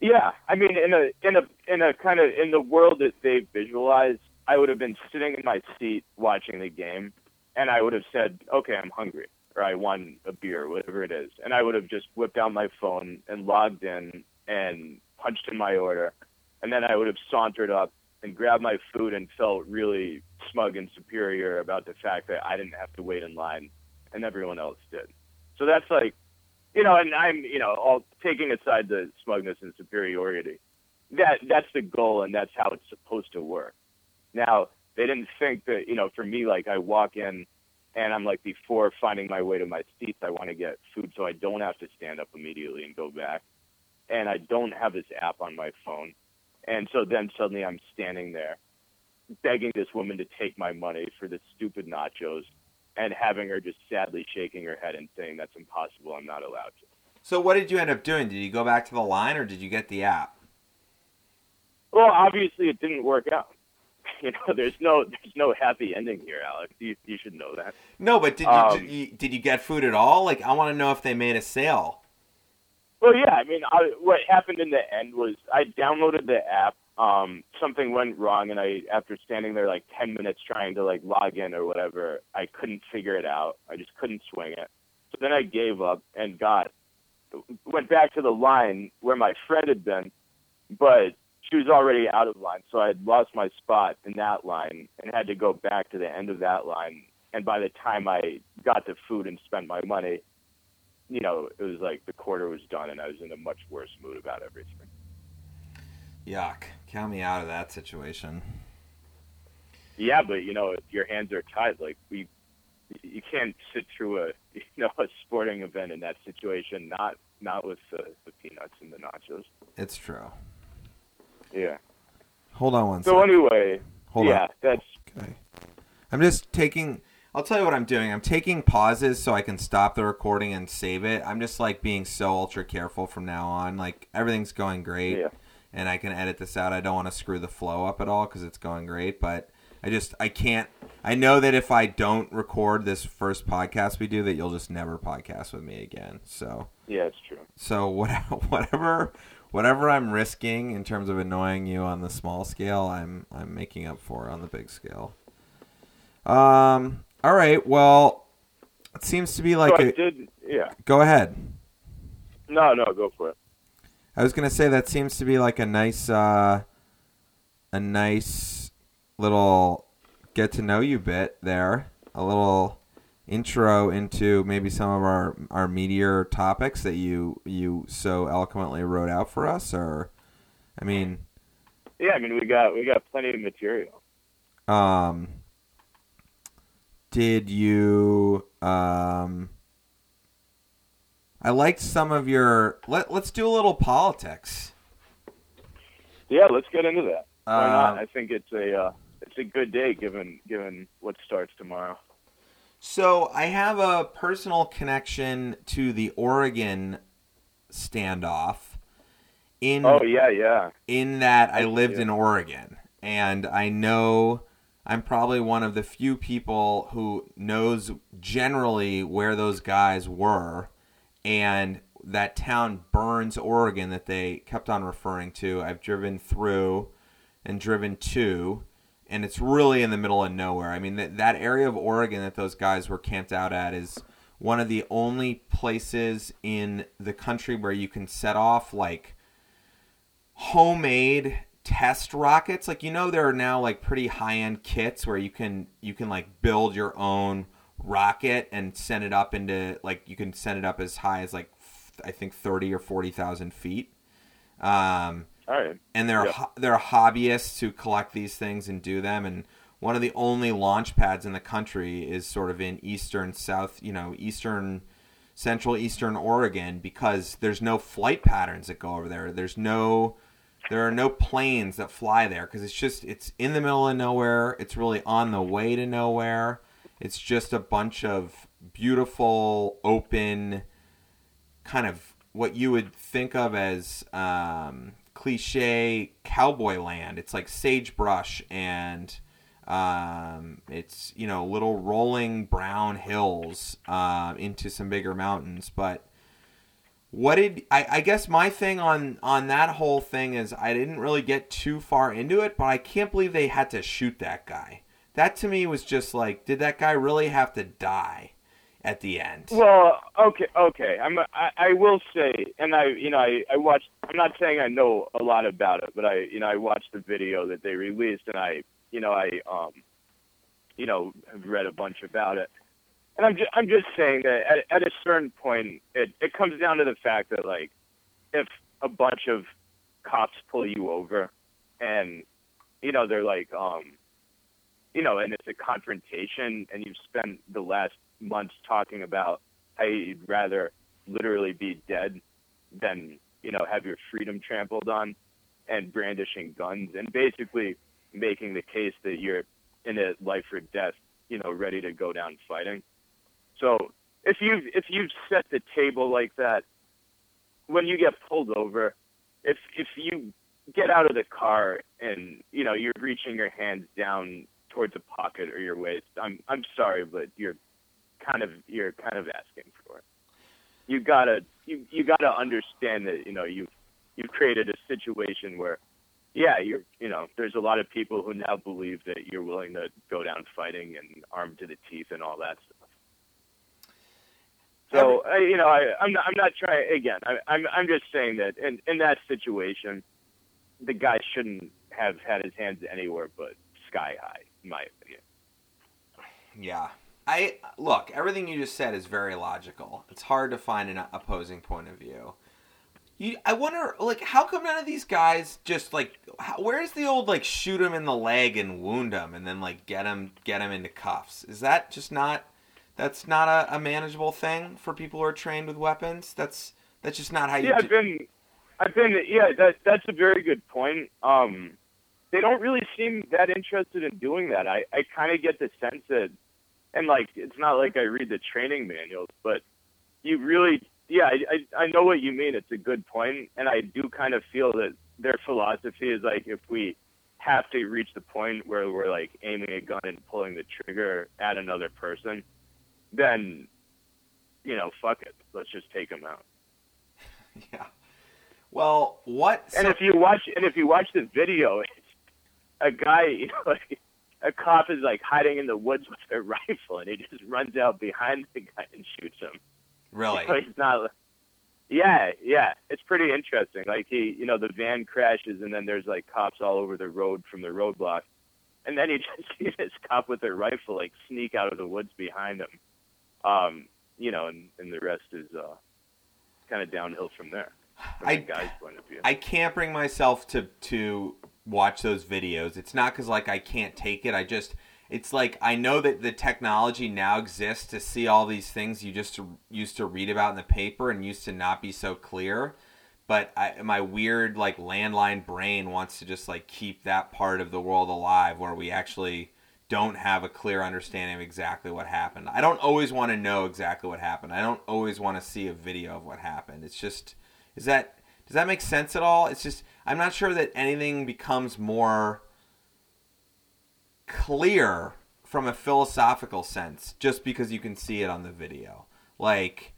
Yeah, I mean, in a in a in a kind of in the world that they visualized, I would have been sitting in my seat watching the game, and I would have said, "Okay, I'm hungry," or "I want a beer," whatever it is, and I would have just whipped out my phone and logged in and punched in my order, and then I would have sauntered up and grabbed my food and felt really smug and superior about the fact that I didn't have to wait in line, and everyone else did. So that's like. You know, and I'm, you know, all taking aside the smugness and superiority. That that's the goal, and that's how it's supposed to work. Now, they didn't think that, you know, for me, like I walk in, and I'm like, before finding my way to my seats, I want to get food, so I don't have to stand up immediately and go back. And I don't have this app on my phone, and so then suddenly I'm standing there, begging this woman to take my money for the stupid nachos. And having her just sadly shaking her head and saying, that's impossible, I'm not allowed to. So what did you end up doing? Did you go back to the line or did you get the app? Well, obviously it didn't work out. You know, there's no there's no happy ending here, Alex. You, you should know that. No, but did you, um, did you did you get food at all? Like, I want to know if they made a sale. Well, yeah. I mean, I, what happened in the end was I downloaded the app. Um, something went wrong, and I, after standing there like ten minutes trying to like log in or whatever, I couldn't figure it out. I just couldn't swing it. So then I gave up and got, went back to the line where my friend had been, but she was already out of line. So I had lost my spot in that line and had to go back to the end of that line. And by the time I got the food and spent my money, you know, it was like the quarter was done and I was in a much worse mood about everything. Yuck. Count me out of that situation. Yeah, but, you know, if your hands are tied, like, we, you can't sit through a, you know, a sporting event in that situation, not not with the, the peanuts and the nachos. It's true. Yeah. Hold on one so second. So anyway, Hold yeah, on. that's... Okay. I'm just taking... I'll tell you what I'm doing. I'm taking pauses so I can stop the recording and save it. I'm just, like, being so ultra careful from now on. Like, everything's going great. Yeah. And I can edit this out. I don't want to screw the flow up at all because it's going great. But I just, I can't. I know that if I don't record this first podcast we do, that you'll just never podcast with me again. So yeah, it's true. So whatever, whatever I'm risking in terms of annoying you on the small scale, I'm I'm making up for on the big scale. Um. All right. Well, it seems to be like so a, I did. Yeah. Go ahead. No, no, go for it. I was going to say that seems to be like a nice uh, a nice little get-to-know-you bit there, a little intro into maybe some of our, our meatier topics that you, you so eloquently wrote out for us, or, I mean... Yeah, I mean, we got we got plenty of material. Um, did you... Um, I liked some of your... Let, let's do a little politics. Yeah, let's get into that. Why uh, not? I think it's a uh, it's a good day given given what starts tomorrow. So I have a personal connection to the Oregon standoff. In oh yeah, yeah. In that I lived yeah. in Oregon, and I know. I'm probably one of the few people who knows generally where those guys were. And that town, Burns, Oregon, that they kept on referring to, I've driven through and driven to, and it's really in the middle of nowhere. I mean, that, that area of Oregon that those guys were camped out at is one of the only places in the country where you can set off, like, homemade test rockets. Like, you know, there are now, like, pretty high-end kits where you can, you can like, build your own rocket and send it up into, like, you can send it up as high as, like, I think thirty or forty thousand feet. Um, All right. And there are, yep. ho- there are hobbyists who collect these things and do them. And one of the only launch pads in the country is sort of in eastern, south, you know, eastern, central, eastern Oregon, because there's no flight patterns that go over there. There's no, there are no planes that fly there because it's just, it's in the middle of nowhere. It's really on the way to nowhere. It's just a bunch of beautiful, open kind of what you would think of as um, cliche cowboy land. It's like sagebrush and um, it's, you know, little rolling brown hills uh, into some bigger mountains. But what did I, I guess my thing on, on that whole thing is I didn't really get too far into it, but I can't believe they had to shoot that guy. That to me was just like, did that guy really have to die at the end? Well, okay, okay. I'm, I, I will say, and I, you know, I, I watched. I'm not saying I know a lot about it, but I, you know, I watched the video that they released, and I, you know, I, um, you know, have read a bunch about it, and I'm, just, I'm just saying that at, at a certain point, it, it comes down to the fact that, like, if a bunch of cops pull you over, and, you know, they're like, um. you know, and it's a confrontation, and you've spent the last months talking about how you'd rather literally be dead than, you know, have your freedom trampled on, and brandishing guns, and basically making the case that you're in a life or death, you know, ready to go down fighting. So if you've, if you've set the table like that, when you get pulled over, if if you get out of the car and, you know, you're reaching your hands down towards a pocket or your waist, I'm I'm sorry, but you're kind of you're kind of asking for it. You gotta you, you gotta understand that, you know, you've you've created a situation where, yeah, you're you know, there's a lot of people who now believe that you're willing to go down fighting and armed to the teeth and all that stuff. So I, you know, I, I'm not I'm not trying again. I, I'm I'm just saying that in in that situation, the guy shouldn't have had his hands anywhere but sky high. My opinion. Yeah. I look, everything you just said is very logical. It's hard to find an opposing point of view. You, I wonder, like, how come none of these guys just, like, how, where's the old, like, shoot him in the leg and wound him and then, like, get him, get him into cuffs? Is that just not, that's not a, a manageable thing for people who are trained with weapons? That's, that's just not how you... Yeah, I've been, I've been, yeah, that, that's a very good point. Um... They don't really seem that interested in doing that. I, I kind of get the sense that, and, like, it's not like I read the training manuals, but you really, yeah, I, I, I know what you mean. It's a good point, and I do kind of feel that their philosophy is, like, if we have to reach the point where we're, like, aiming a gun and pulling the trigger at another person, then, you know, fuck it. Let's just take them out. Yeah. Well, what? And if you watch, and if you watch the video... A guy, you know, like, a cop is, like, hiding in the woods with their rifle, and he just runs out behind the guy and shoots him. Really? You know, he's not, yeah, yeah. It's pretty interesting. Like, he, you know, the van crashes, and then there's, like, cops all over the road from the roadblock. And then you just see this cop with a rifle, like, sneak out of the woods behind him. Um, you know, and, and the rest is uh, kind of downhill from there, from I, the guy's point of view. I can't bring myself to... to... watch those videos. It's not because, like, I can't take it. I just, it's like, I know that the technology now exists to see all these things you just used to read about in the paper and used to not be so clear. But I, my weird, like, landline brain wants to just, like, keep that part of the world alive where we actually don't have a clear understanding of exactly what happened. I don't always want to know exactly what happened. I don't always want to see a video of what happened. It's just, is that, does that make sense at all? It's just, I'm not sure that anything becomes more clear from a philosophical sense just because you can see it on the video. Like,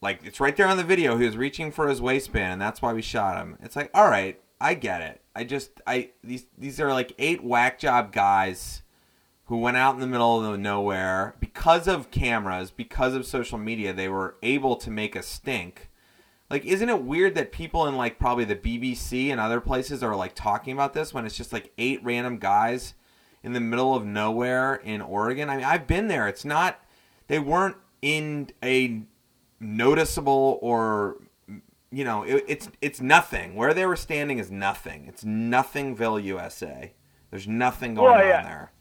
like it's right there on the video. He was reaching for his waistband, and that's why we shot him. It's like, all right, I get it. I just, I these these are like eight whack job guys who went out in the middle of nowhere because of cameras, because of social media. They were able to make a stink. Like, isn't it weird that people in, like, probably the B B C and other places are, like, talking about this when it's just, like, eight random guys in the middle of nowhere in Oregon? I mean, I've been there. It's not – they weren't in a noticeable or, you know, it, it's it's nothing. Where they were standing is nothing. It's Nothingville, U S A. There's nothing going well, on yeah. there.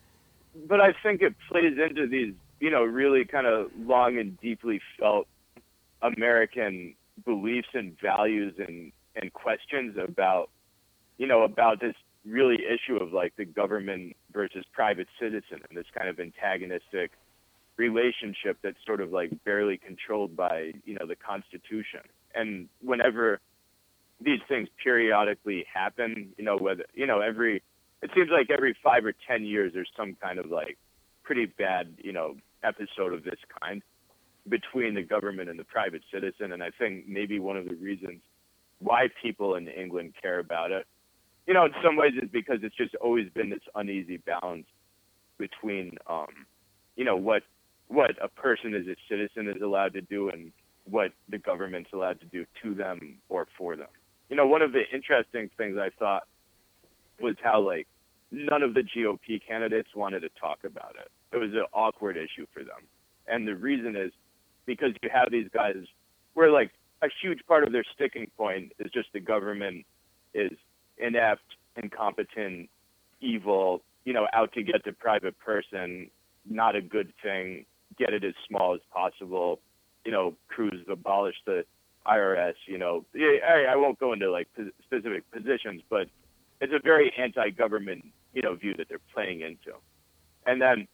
But I think it plays into these, you know, really kind of long and deeply felt American – beliefs and values and, and questions about, you know, about this really issue of, like, the government versus private citizen and this kind of antagonistic relationship that's sort of like barely controlled by, you know, the Constitution. And whenever these things periodically happen, you know, whether, you know, every, it seems like every five or ten years there's some kind of like pretty bad, you know, episode of this kind between the government and the private citizen. And I think maybe one of the reasons why people in England care about it, you know, in some ways is because it's just always been this uneasy balance between, um, you know, what what a person as a citizen is allowed to do and what the government's allowed to do to them or for them. You know, one of the interesting things I thought was how, like, none of the G O P candidates wanted to talk about it. It was an awkward issue for them. And the reason is because you have these guys where, like, a huge part of their sticking point is just the government is inept, incompetent, evil, you know, out to get the private person, not a good thing, get it as small as possible, you know, Cruz abolished the I R S, you know. I, I won't go into, like, specific positions, but it's a very anti-government, you know, view that they're playing into. And then,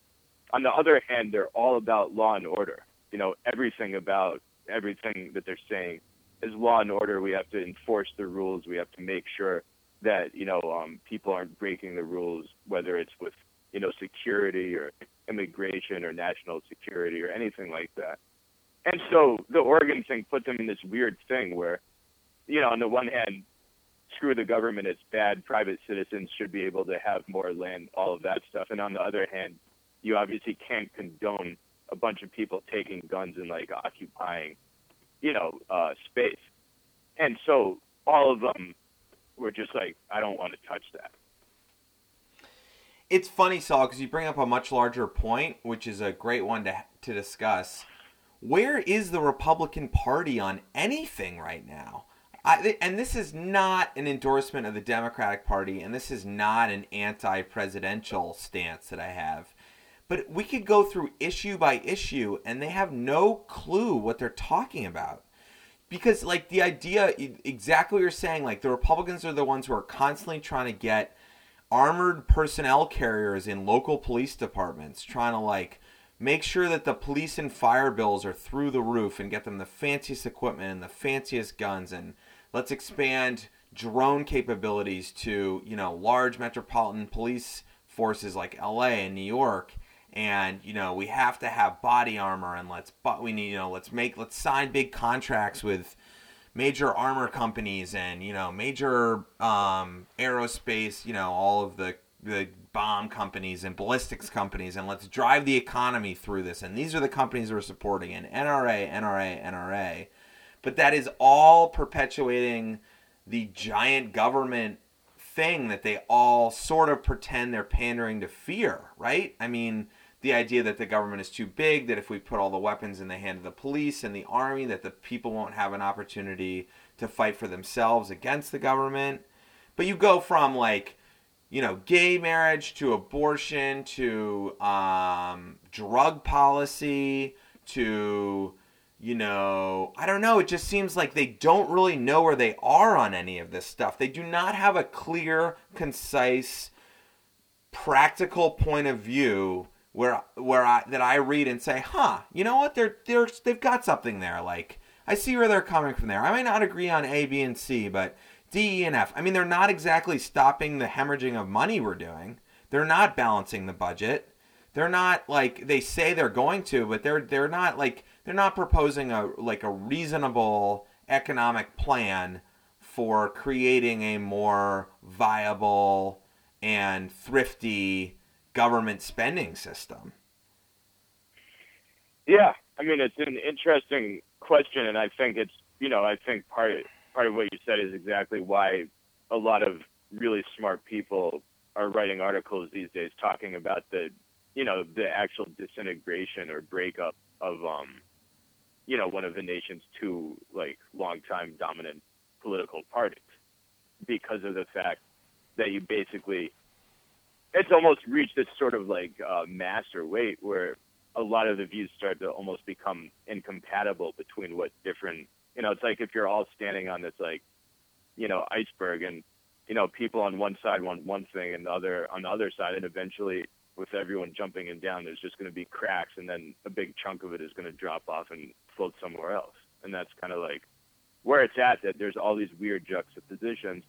on the other hand, they're all about law and order. You know, everything about everything that they're saying is law and order. We have to enforce the rules. We have to make sure that, you know, um, people aren't breaking the rules, whether it's with, you know, security or immigration or national security or anything like that. And so the Oregon thing put them in this weird thing where, you know, on the one hand, screw the government, it's bad, private citizens should be able to have more land, all of that stuff. And on the other hand, you obviously can't condone a bunch of people taking guns and, like, occupying, you know, uh, space. And so all of them were just like, I don't want to touch that. It's funny, Saul, because you bring up a much larger point, which is a great one to to discuss. Where is the Republican Party on anything right now? I, and this is not an endorsement of the Democratic Party, and this is not an anti-presidential stance that I have. But we could go through issue by issue, and they have no clue what they're talking about. Because, like, the idea, exactly what you're saying, like, the Republicans are the ones who are constantly trying to get armored personnel carriers in local police departments, trying to, like, make sure that the police and fire bills are through the roof and get them the fanciest equipment and the fanciest guns. And let's expand drone capabilities to, you know, large metropolitan police forces like L A and New York. And, you know, we have to have body armor and let's, but we need, you know, let's make, let's sign big contracts with major armor companies and, you know, major um, aerospace, you know, all of the, the bomb companies and ballistics companies, and let's drive the economy through this. And these are the companies we're supporting, and N R A, N R A, N R A. But that is all perpetuating the giant government thing that they all sort of pretend they're pandering to fear, right? I mean, the idea that the government is too big, that if we put all the weapons in the hand of the police and the army, that the people won't have an opportunity to fight for themselves against the government. But you go from, like, you know, gay marriage to abortion to um, drug policy to, you know, I don't know. It just seems like they don't really know where they are on any of this stuff. They do not have a clear, concise, practical point of view where where I, that I read and say, huh, you know what? They're they're they've got something there. Like, I see where they're coming from there. I may not agree on A, B, and C, but D, E, and F. I mean, they're not exactly stopping the hemorrhaging of money we're doing. They're not balancing the budget. They're not, like, they say they're going to, but they're they're not, like, they're not proposing a, like, a reasonable economic plan for creating a more viable and thrifty government spending system. Yeah, I mean, it's an interesting question, and I think it's, you know, I think part of Part of what you said is exactly why a lot of really smart people are writing articles these days talking about the, you know, the actual disintegration or breakup of, um, you know, one of the nation's two, like, longtime dominant political parties, because of the fact that you basically, it's almost reached this sort of, like, uh, mass or weight where a lot of the views start to almost become incompatible between what different, you know, it's like if you're all standing on this, like, you know, iceberg, and, you know, people on one side want one thing and the other on the other side, and eventually with everyone jumping and down, there's just going to be cracks, and then a big chunk of it is going to drop off and float somewhere else. And that's kind of like where it's at, that there's all these weird juxtapositions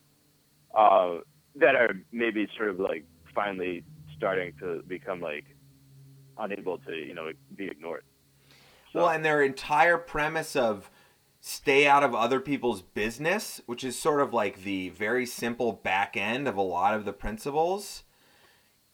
uh, that are maybe sort of like finally starting to become like unable to, you know, be ignored. So, well, and their entire premise of stay out of other people's business, which is sort of like the very simple back end of a lot of the principles.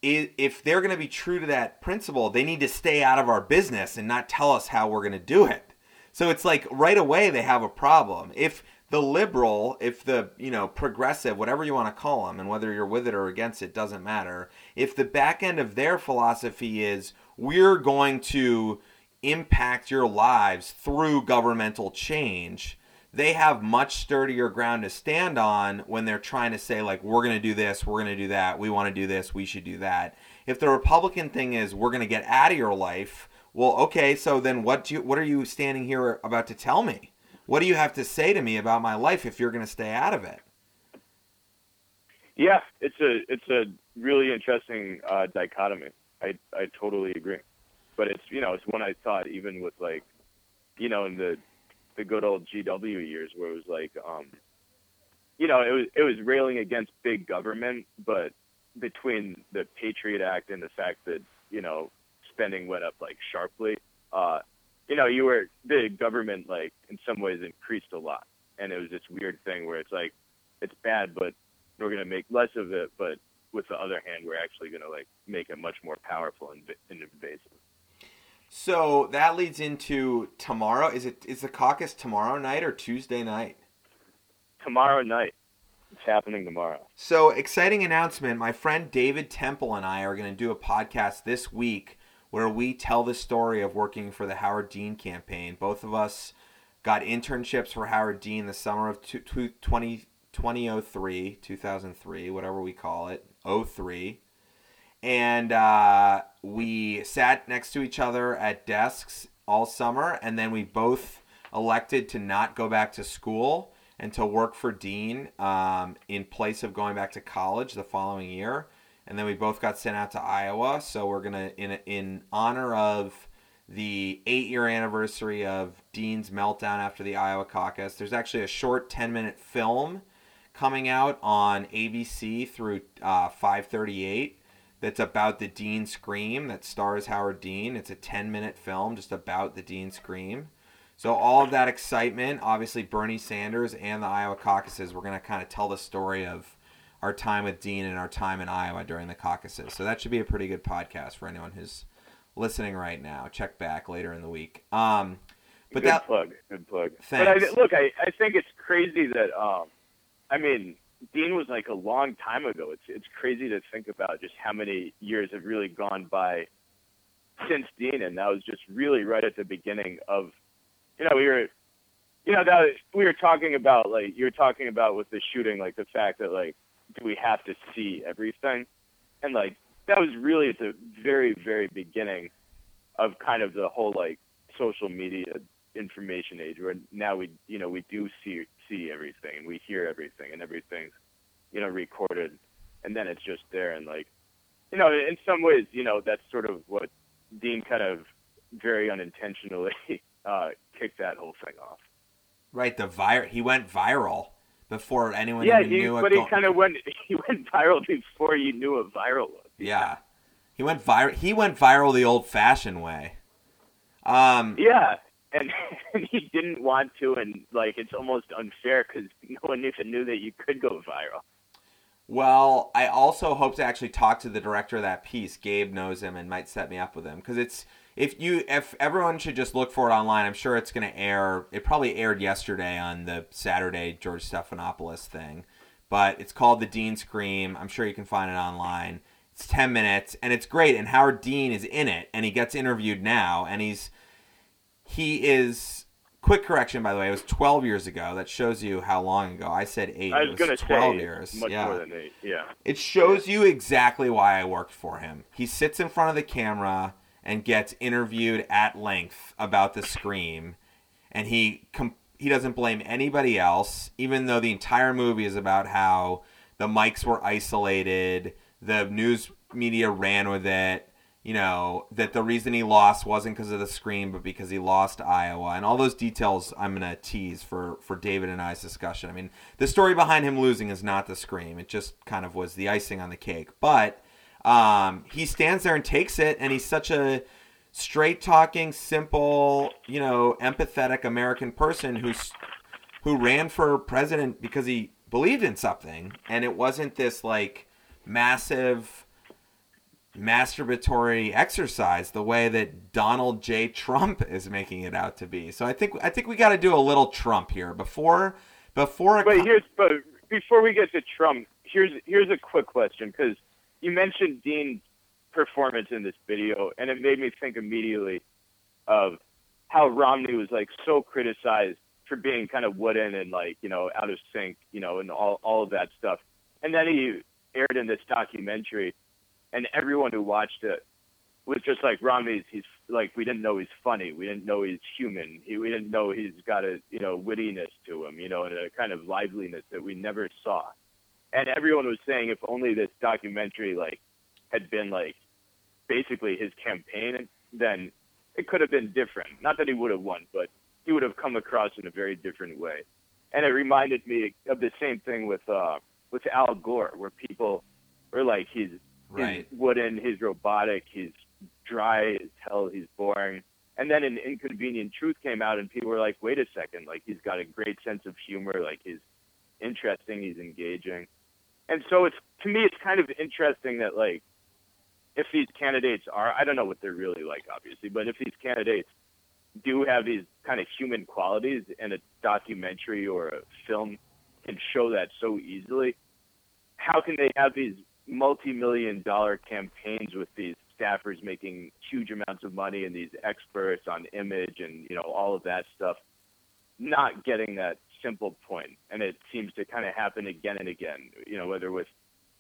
If they're going to be true to that principle, they need to stay out of our business and not tell us how we're going to do it. So it's like right away they have a problem. If the liberal, if the, you know, progressive, whatever you want to call them, and whether you're with it or against it doesn't matter. If the back end of their philosophy is we're going to impact your lives through governmental change, they have much sturdier ground to stand on when they're trying to say, like, we're going to do this, we're going to do that, we want to do this, we should do that. If the Republican thing is we're going to get out of your life, well, okay, so then what do you, what are you standing here about to tell me? What do you have to say to me about my life if you're going to stay out of it? Yeah, it's a it's a really interesting uh, dichotomy. I, I totally agree. But it's, you know, it's one I thought even with, like, you know, in the the good old G W years where it was like, um, you know, it was it was railing against big government, but between the Patriot Act and the fact that, you know, spending went up like sharply, uh, you know, you were the government like in some ways increased a lot, and it was this weird thing where it's like it's bad, but we're gonna make less of it, but with the other hand, we're actually gonna like make it much more powerful and, and invasive. So that leads into tomorrow. Is it is the caucus tomorrow night or Tuesday night? Tomorrow night. It's happening tomorrow. So, exciting announcement. My friend David Temple and I are going to do a podcast this week where we tell the story of working for the Howard Dean campaign. Both of us got internships for Howard Dean the summer of two thousand three, whatever we call it, oh three. And uh, we sat next to each other at desks all summer, and then we both elected to not go back to school and to work for Dean um, in place of going back to college the following year. And then we both got sent out to Iowa. So we're going to, in in honor of the eight-year anniversary of Dean's meltdown after the Iowa caucus, there's actually a short ten-minute film coming out on A B C through uh, five thirty-eight. That's about the Dean Scream, that stars Howard Dean. It's a ten-minute film just about the Dean Scream. So all of that excitement, obviously Bernie Sanders and the Iowa caucuses, we're going to kind of tell the story of our time with Dean and our time in Iowa during the caucuses. So that should be a pretty good podcast for anyone who's listening right now. Check back later in the week. Um, but good that, plug, good plug. Thanks. But I, look, I, I think it's crazy that, um, I mean, Dean was like a long time ago. It's it's crazy to think about just how many years have really gone by since Dean, and that was just really right at the beginning of, you know, we were, you know, that was, we were talking about like you were talking about with the shooting, like the fact that like do we have to see everything, and like that was really at the very very beginning of kind of the whole like social media information age where now we you know we do see see everything and we hear everything and everything's you know recorded and then it's just there and like you know in some ways you know that's sort of what Dean kind of very unintentionally uh kicked that whole thing off, right? The vir he went viral before anyone yeah, even he, knew but he go- kind of went he went viral before you knew what viral was. Yeah, he went viral he went viral the old-fashioned way. um yeah And, and he didn't want to, and, like, it's almost unfair because no one even knew that you could go viral. Well, I also hope to actually talk to the director of that piece. Gabe knows him and might set me up with him. Because it's, if you, if everyone should just look for it online, I'm sure it's going to air. It probably aired yesterday on the Saturday George Stephanopoulos thing. But it's called The Dean Scream. I'm sure you can find it online. It's ten minutes, and it's great. And Howard Dean is in it, and he gets interviewed now, and he's... He is, quick correction, by the way, it was twelve years ago. That shows you how long ago. I said eight. I was, was going to say twelve years. Much yeah. more than eight, yeah. It shows yeah. you exactly why I worked for him. He sits in front of the camera and gets interviewed at length about the Scream. And he com- he doesn't blame anybody else, even though the entire movie is about how the mics were isolated, the news media ran with it, you know, that the reason he lost wasn't because of the screen, but because he lost Iowa. And all those details I'm going to tease for, for David and I's discussion. I mean, the story behind him losing is not the scream. It just kind of was the icing on the cake. But um, he stands there and takes it, and he's such a straight-talking, simple, you know, empathetic American person who's, who ran for president because he believed in something. And it wasn't this, like, massive masturbatory exercise the way that Donald J. Trump is making it out to be. So I think I think we got to do a little Trump here before before. A Wait, com- here's but before we get to Trump, here's here's a quick question, because you mentioned Dean's performance in this video, and it made me think immediately of how Romney was like so criticized for being kind of wooden and like, you know, out of sync, you know, and all all of that stuff, and then he aired in this documentary. And everyone who watched it was just like, Romney's, he's like, we didn't know he's funny. We didn't know he's human. He, we didn't know he's got a, you know, wittiness to him, you know, and a kind of liveliness that we never saw. And everyone was saying, if only this documentary, like, had been, like, basically his campaign, then it could have been different. Not that he would have won, but he would have come across in a very different way. And it reminded me of the same thing with, uh, with Al Gore, where people were like, he's, right. He's wooden, he's robotic, he's dry as hell, he's boring. And then an Inconvenient Truth came out, and people were like, wait a second, like, he's got a great sense of humor, like, he's interesting, he's engaging. And so it's, to me, it's kind of interesting that, like, if these candidates are, I don't know what they're really like, obviously, but if these candidates do have these kind of human qualities, and a documentary or a film can show that so easily, how can they have these multi-million dollar campaigns with these staffers making huge amounts of money and these experts on image and, you know, all of that stuff, not getting that simple point? And it seems to kind of happen again and again, you know, whether with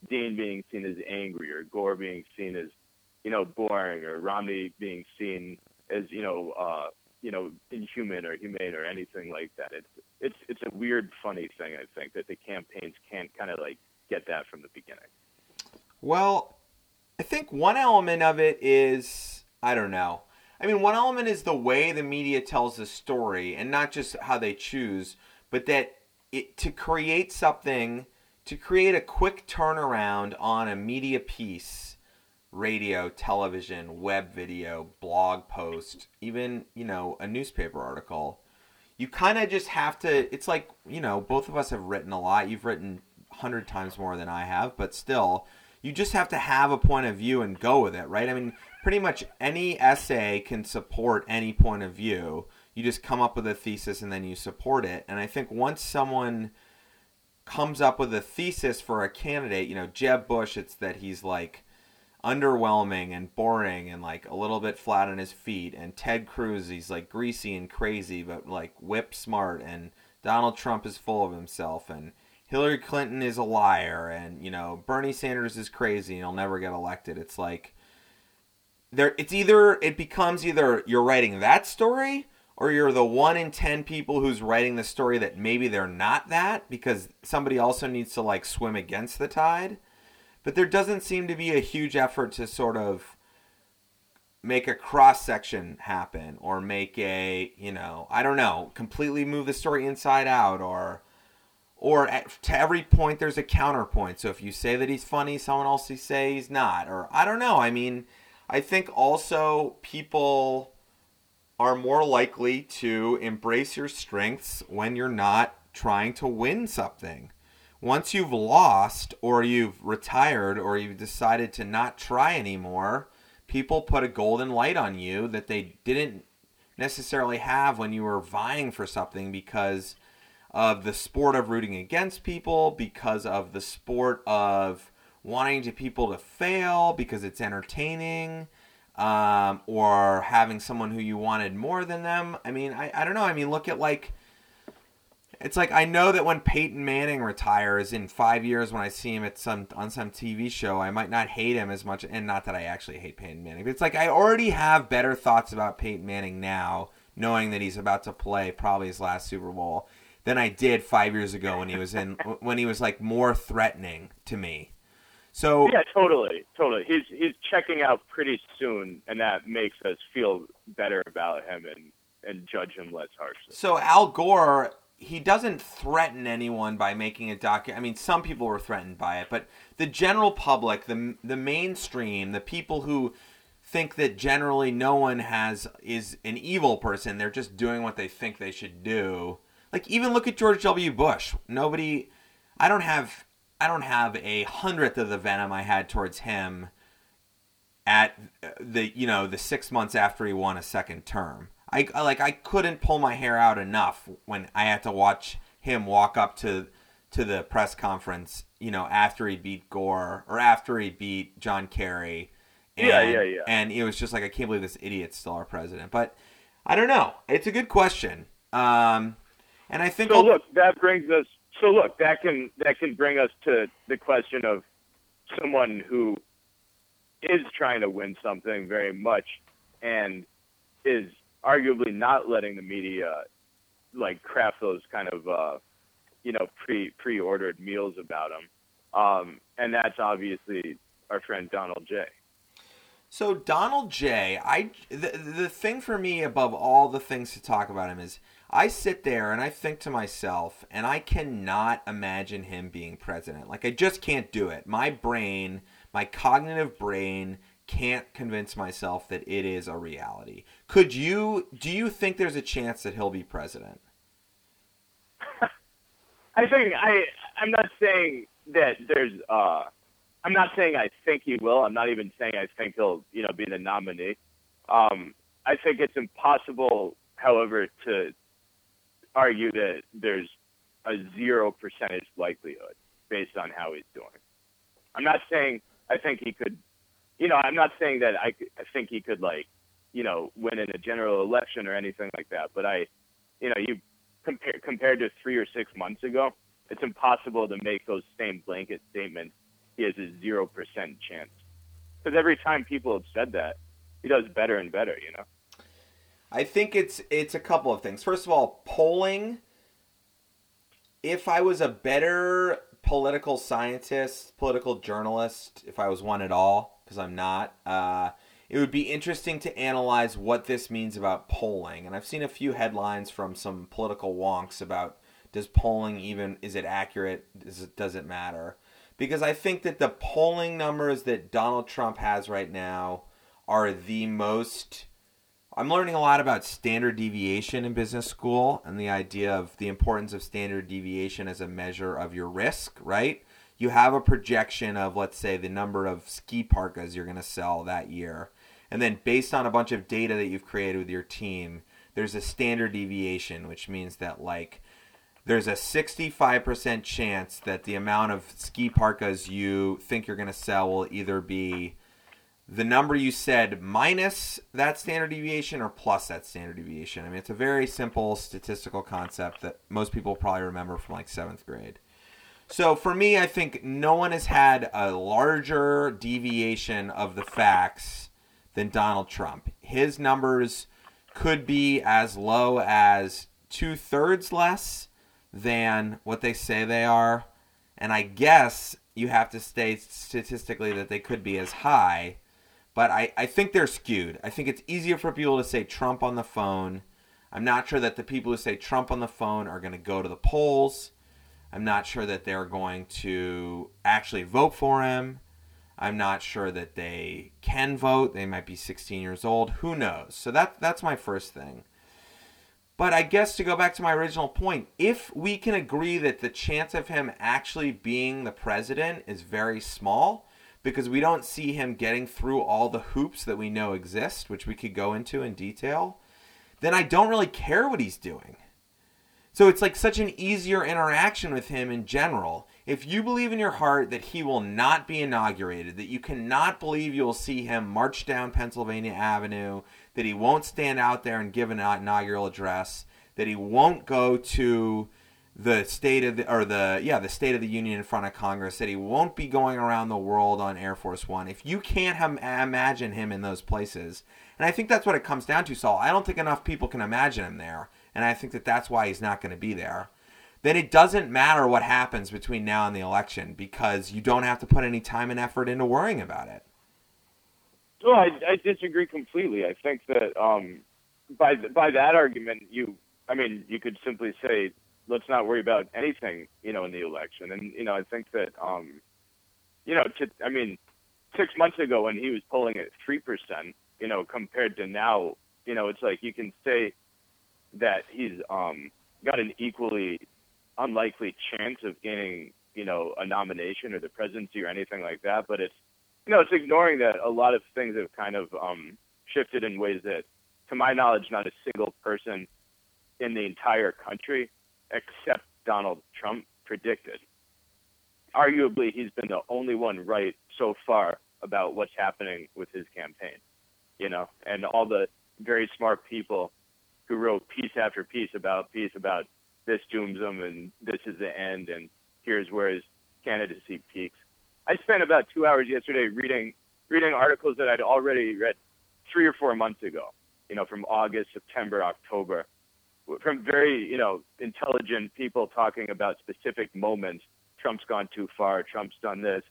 Dean being seen as angry or Gore being seen as, you know, boring, or Romney being seen as, you know, uh, you know, inhuman or humane or anything like that. It's, it's, it's a weird, funny thing, I think, that the campaigns can't kind of like get that from the beginning. Well, I think one element of it is, I don't know. I mean, one element is the way the media tells the story, and not just how they choose, but that it, to create something, to create a quick turnaround on a media piece, radio, television, web video, blog post, even, you know, a newspaper article, you kind of just have to, it's like, you know, both of us have written a lot. You've written a hundred times more than I have, but still, you just have to have a point of view and go with it, right? I mean, pretty much any essay can support any point of view. You just come up with a thesis and then you support it. And I think once someone comes up with a thesis for a candidate, you know, Jeb Bush, it's that he's like underwhelming and boring and like a little bit flat on his feet. And Ted Cruz, he's like greasy and crazy, but like whip smart. And Donald Trump is full of himself. And Hillary Clinton is a liar, and, you know, Bernie Sanders is crazy and he'll never get elected. It's like, there, it's either, it becomes either you're writing that story, or you're the one in ten people who's writing the story that maybe they're not that, because somebody also needs to like swim against the tide. But there doesn't seem to be a huge effort to sort of make a cross section happen, or make a, you know, I don't know, completely move the story inside out, or, Or at, to every point, there's a counterpoint. So if you say that he's funny, someone else will say he's not. Or I don't know. I mean, I think also people are more likely to embrace your strengths when you're not trying to win something. Once you've lost, or you've retired, or you've decided to not try anymore, people put a golden light on you that they didn't necessarily have when you were vying for something, because of the sport of rooting against people, because of the sport of wanting to people to fail because it's entertaining, um, or having someone who you wanted more than them. I mean, I, I don't know. I mean, look at like, it's like, I know that when Peyton Manning retires in five years, when I see him at some, on some T V show, I might not hate him as much. And not that I actually hate Peyton Manning, but it's like, I already have better thoughts about Peyton Manning now, knowing that he's about to play probably his last Super Bowl, than I did five years ago when he was in when he was like more threatening to me. So yeah, totally, totally. He's he's checking out pretty soon, and that makes us feel better about him and, and judge him less harshly. So Al Gore, he doesn't threaten anyone by making a document. I mean, some people were threatened by it, but the general public, the the mainstream, the people who think that generally no one has is an evil person, they're just doing what they think they should do. Like, even look at George W. Bush. Nobody, I don't have, I don't have a hundredth of the venom I had towards him at the, you know, the six months after he won a second term. I, I like, I couldn't pull my hair out enough when I had to watch him walk up to, to the press conference, you know, after he beat Gore or after he beat John Kerry. And, yeah, yeah, yeah. And it was just like, I can't believe this idiot's still our president. But I don't know. It's a good question. Um, and I think so. I'll... Look, that brings us. So look, that can that can bring us to the question of someone who is trying to win something very much and is arguably not letting the media like craft those kind of uh, you know pre pre ordered meals about him, um, and that's obviously our friend Donald J. So Donald J, I, the, the thing for me above all the things to talk about him is I sit there and I think to myself, and I cannot imagine him being president. Like, I just can't do it. My brain, my cognitive brain can't convince myself that it is a reality. Could you, do you think there's a chance that he'll be president? I think, I, I'm not saying that there's, uh, I'm not saying I think he will. I'm not even saying I think he'll, you know, be the nominee. Um, I think it's impossible, however, to argue that there's a zero percentage likelihood based on how he's doing. I'm not saying I think he could, you know, I'm not saying that I, I think he could, like, you know, win in a general election or anything like that. But I, you know, you compare compared to three or six months ago, it's impossible to make those same blanket statements. He has a zero percent chance. Because every time people have said that, he does better and better, you know? I think it's it's a couple of things. First of all, polling, if I was a better political scientist, political journalist, if I was one at all, because I'm not, uh, it would be interesting to analyze what this means about polling. And I've seen a few headlines from some political wonks about, does polling even, is it accurate, does it, does it matter? Because I think that the polling numbers that Donald Trump has right now are the most... I'm learning a lot about standard deviation in business school and the idea of the importance of standard deviation as a measure of your risk, right? You have a projection of, let's say, the number of ski parkas you're going to sell that year. And then based on a bunch of data that you've created with your team, there's a standard deviation, which means that, like, there's a sixty-five percent chance that the amount of ski parkas you think you're going to sell will either be the number you said minus that standard deviation or plus that standard deviation. I mean, it's a very simple statistical concept that most people probably remember from like seventh grade. So for me, I think no one has had a larger deviation of the facts than Donald Trump. His numbers could be as low as two-thirds less than what they say they are, and I guess you have to say statistically that they could be as high, but I, I think they're skewed. I think it's easier for people to say Trump on the phone. I'm not sure that the people who say Trump on the phone are going to go to the polls. I'm not sure that they're going to actually vote for him. I'm not sure that they can vote. They might be sixteen years old. Who knows? So that that's my first thing. But I guess to go back to my original point, if we can agree that the chance of him actually being the president is very small because we don't see him getting through all the hoops that we know exist, which we could go into in detail, then I don't really care what he's doing. So it's like such an easier interaction with him in general. If you believe in your heart that he will not be inaugurated, that you cannot believe you will see him march down Pennsylvania Avenue, that he won't stand out there and give an inaugural address, that he won't go to the state of the, or the, yeah, the State of the Union in front of Congress, that he won't be going around the world on Air Force One. If you can't hum, imagine him in those places, and I think that's what it comes down to, Saul. I don't think enough people can imagine him there, and I think that that's why he's not going to be there. then it doesn't matter what happens between now and the election because you don't have to put any time and effort into worrying about it. Well, I, I disagree completely. I think that um, by by that argument, you, I mean, you could simply say, let's not worry about anything, you know, in the election. And, you know, I think that, um, you know, to, I mean, six months ago when he was polling at three percent, you know, compared to now, you know, it's like you can say that he's um, got an equally unlikely chance of gaining, you know, a nomination or the presidency or anything like that. But it's, you know, it's ignoring that a lot of things have kind of um, shifted in ways that, to my knowledge, not a single person in the entire country except Donald Trump predicted. Arguably, he's been the only one right so far about what's happening with his campaign, you know, and all the very smart people who wrote piece after piece about piece about this dooms him and this is the end and here's where his candidacy peaks. I spent about two hours yesterday reading reading articles that I'd already read three or four months ago, you know, from August, September, October, from very, you know, intelligent people talking about specific moments. Trump's gone too far. Trump's done this.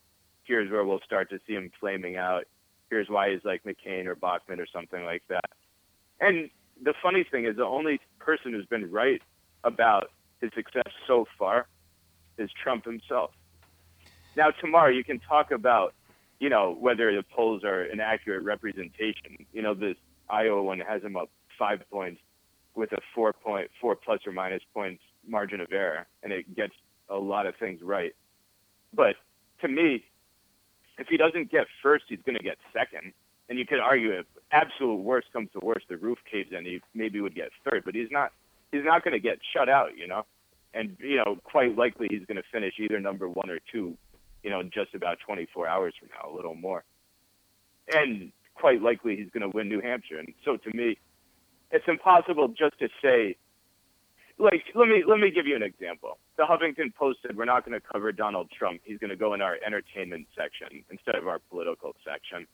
Here's where we'll start to see him flaming out. Here's why he's like McCain or Bachman or something like that. And the funny thing is the only person who's been right about his success so far is Trump himself. Now, tomorrow you can talk about, you know, whether the polls are an accurate representation. You know, this Iowa one has him up five points with a four point four plus or minus points margin of error, and it gets a lot of things right. But to me, if he doesn't get first, he's going to get second. And you could argue if absolute worst comes to worst, the roof caves in, he maybe would get third. But he's not he's not going to get shut out, you know. And, you know, quite likely he's going to finish either number one or two, you know, in just about twenty-four hours from now, a little more. And quite likely he's going to win New Hampshire. And so to me, it's impossible just to say, like, let me let me give you an example. The Huffington Post said we're not going to cover Donald Trump. He's going to go in our entertainment section instead of our political section.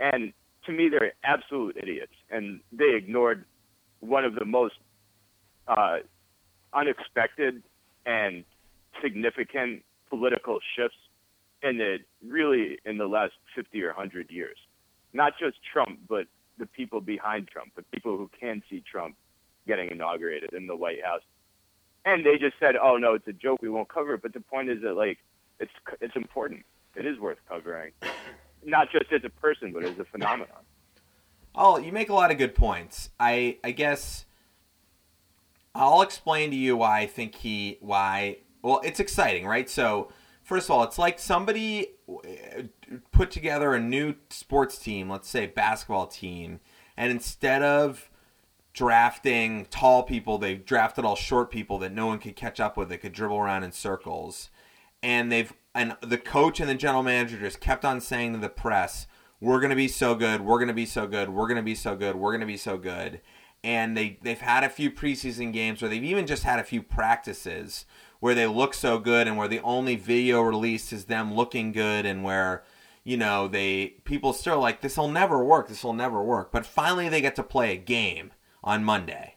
And to me, they're absolute idiots. And they ignored one of the most uh, unexpected and significant political shifts in the really in the last fifty or one hundred years. Not just Trump, but the people behind Trump, the people who can see Trump getting inaugurated in the White House. And they just said, oh, no, it's a joke. We won't cover it. But the point is that, like, it's it's important. It is worth covering, not just as a person, but as a phenomenon. Oh, you make a lot of good points. I, I guess I'll explain to you why I think he – why – well, it's exciting, right? So, first of all, it's like somebody put together a new sports team, let's say basketball team, and instead of – drafting tall people, they've drafted all short people that no one could catch up with, that could dribble around in circles. And they've and the coach and the general manager just kept on saying to the press, we're going to be so good, we're going to be so good, we're going to be so good, we're going to be so good. And they, they've had a few preseason games, or they've even just had a few practices where they look so good and where the only video released is them looking good and where, you know, they people still are like, this will never work, this will never work. But finally they get to play a game on Monday.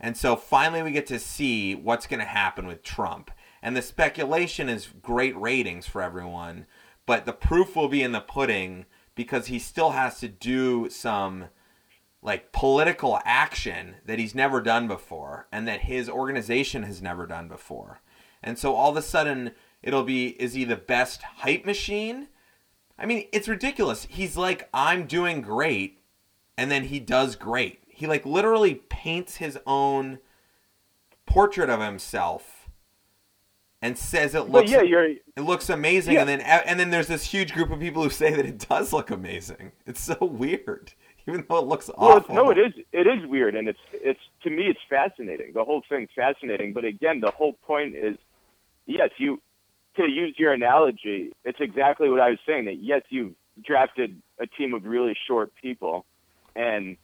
And so finally we get to see what's going to happen with Trump. And the speculation is great ratings for everyone, but the proof will be in the pudding because he still has to do some like political action that he's never done before and that his organization has never done before. And so all of a sudden it'll be, is he the best hype machine? I mean, it's ridiculous. He's like, I'm doing great. And then he does great. He like literally paints his own portrait of himself and says it looks yeah, you're, it looks amazing, yeah. and then and then there's this huge group of people who say that it does look amazing. It's so weird, even though it looks well, awful. No, it is it is weird, and it's it's to me it's fascinating. The whole thing's fascinating, but again, the whole point is yes, you to use your analogy, it's exactly what I was saying. That yes, you've drafted a team of really short people, and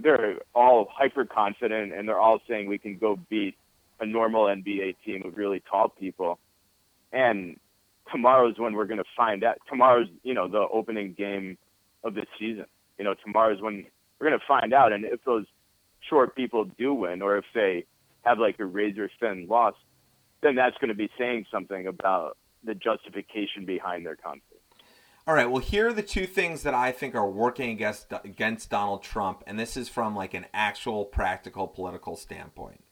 they're all hyper confident and they're all saying we can go beat a normal N B A team of really tall people. And tomorrow's when we're going to find out. Tomorrow's, you know, the opening game of the season. You know, tomorrow's when we're going to find out. And if those short people do win or if they have like a razor thin loss, then that's going to be saying something about the justification behind their conflict. All right, well, here are the two things that I think are working against against Donald Trump, and this is from like an actual practical political standpoint.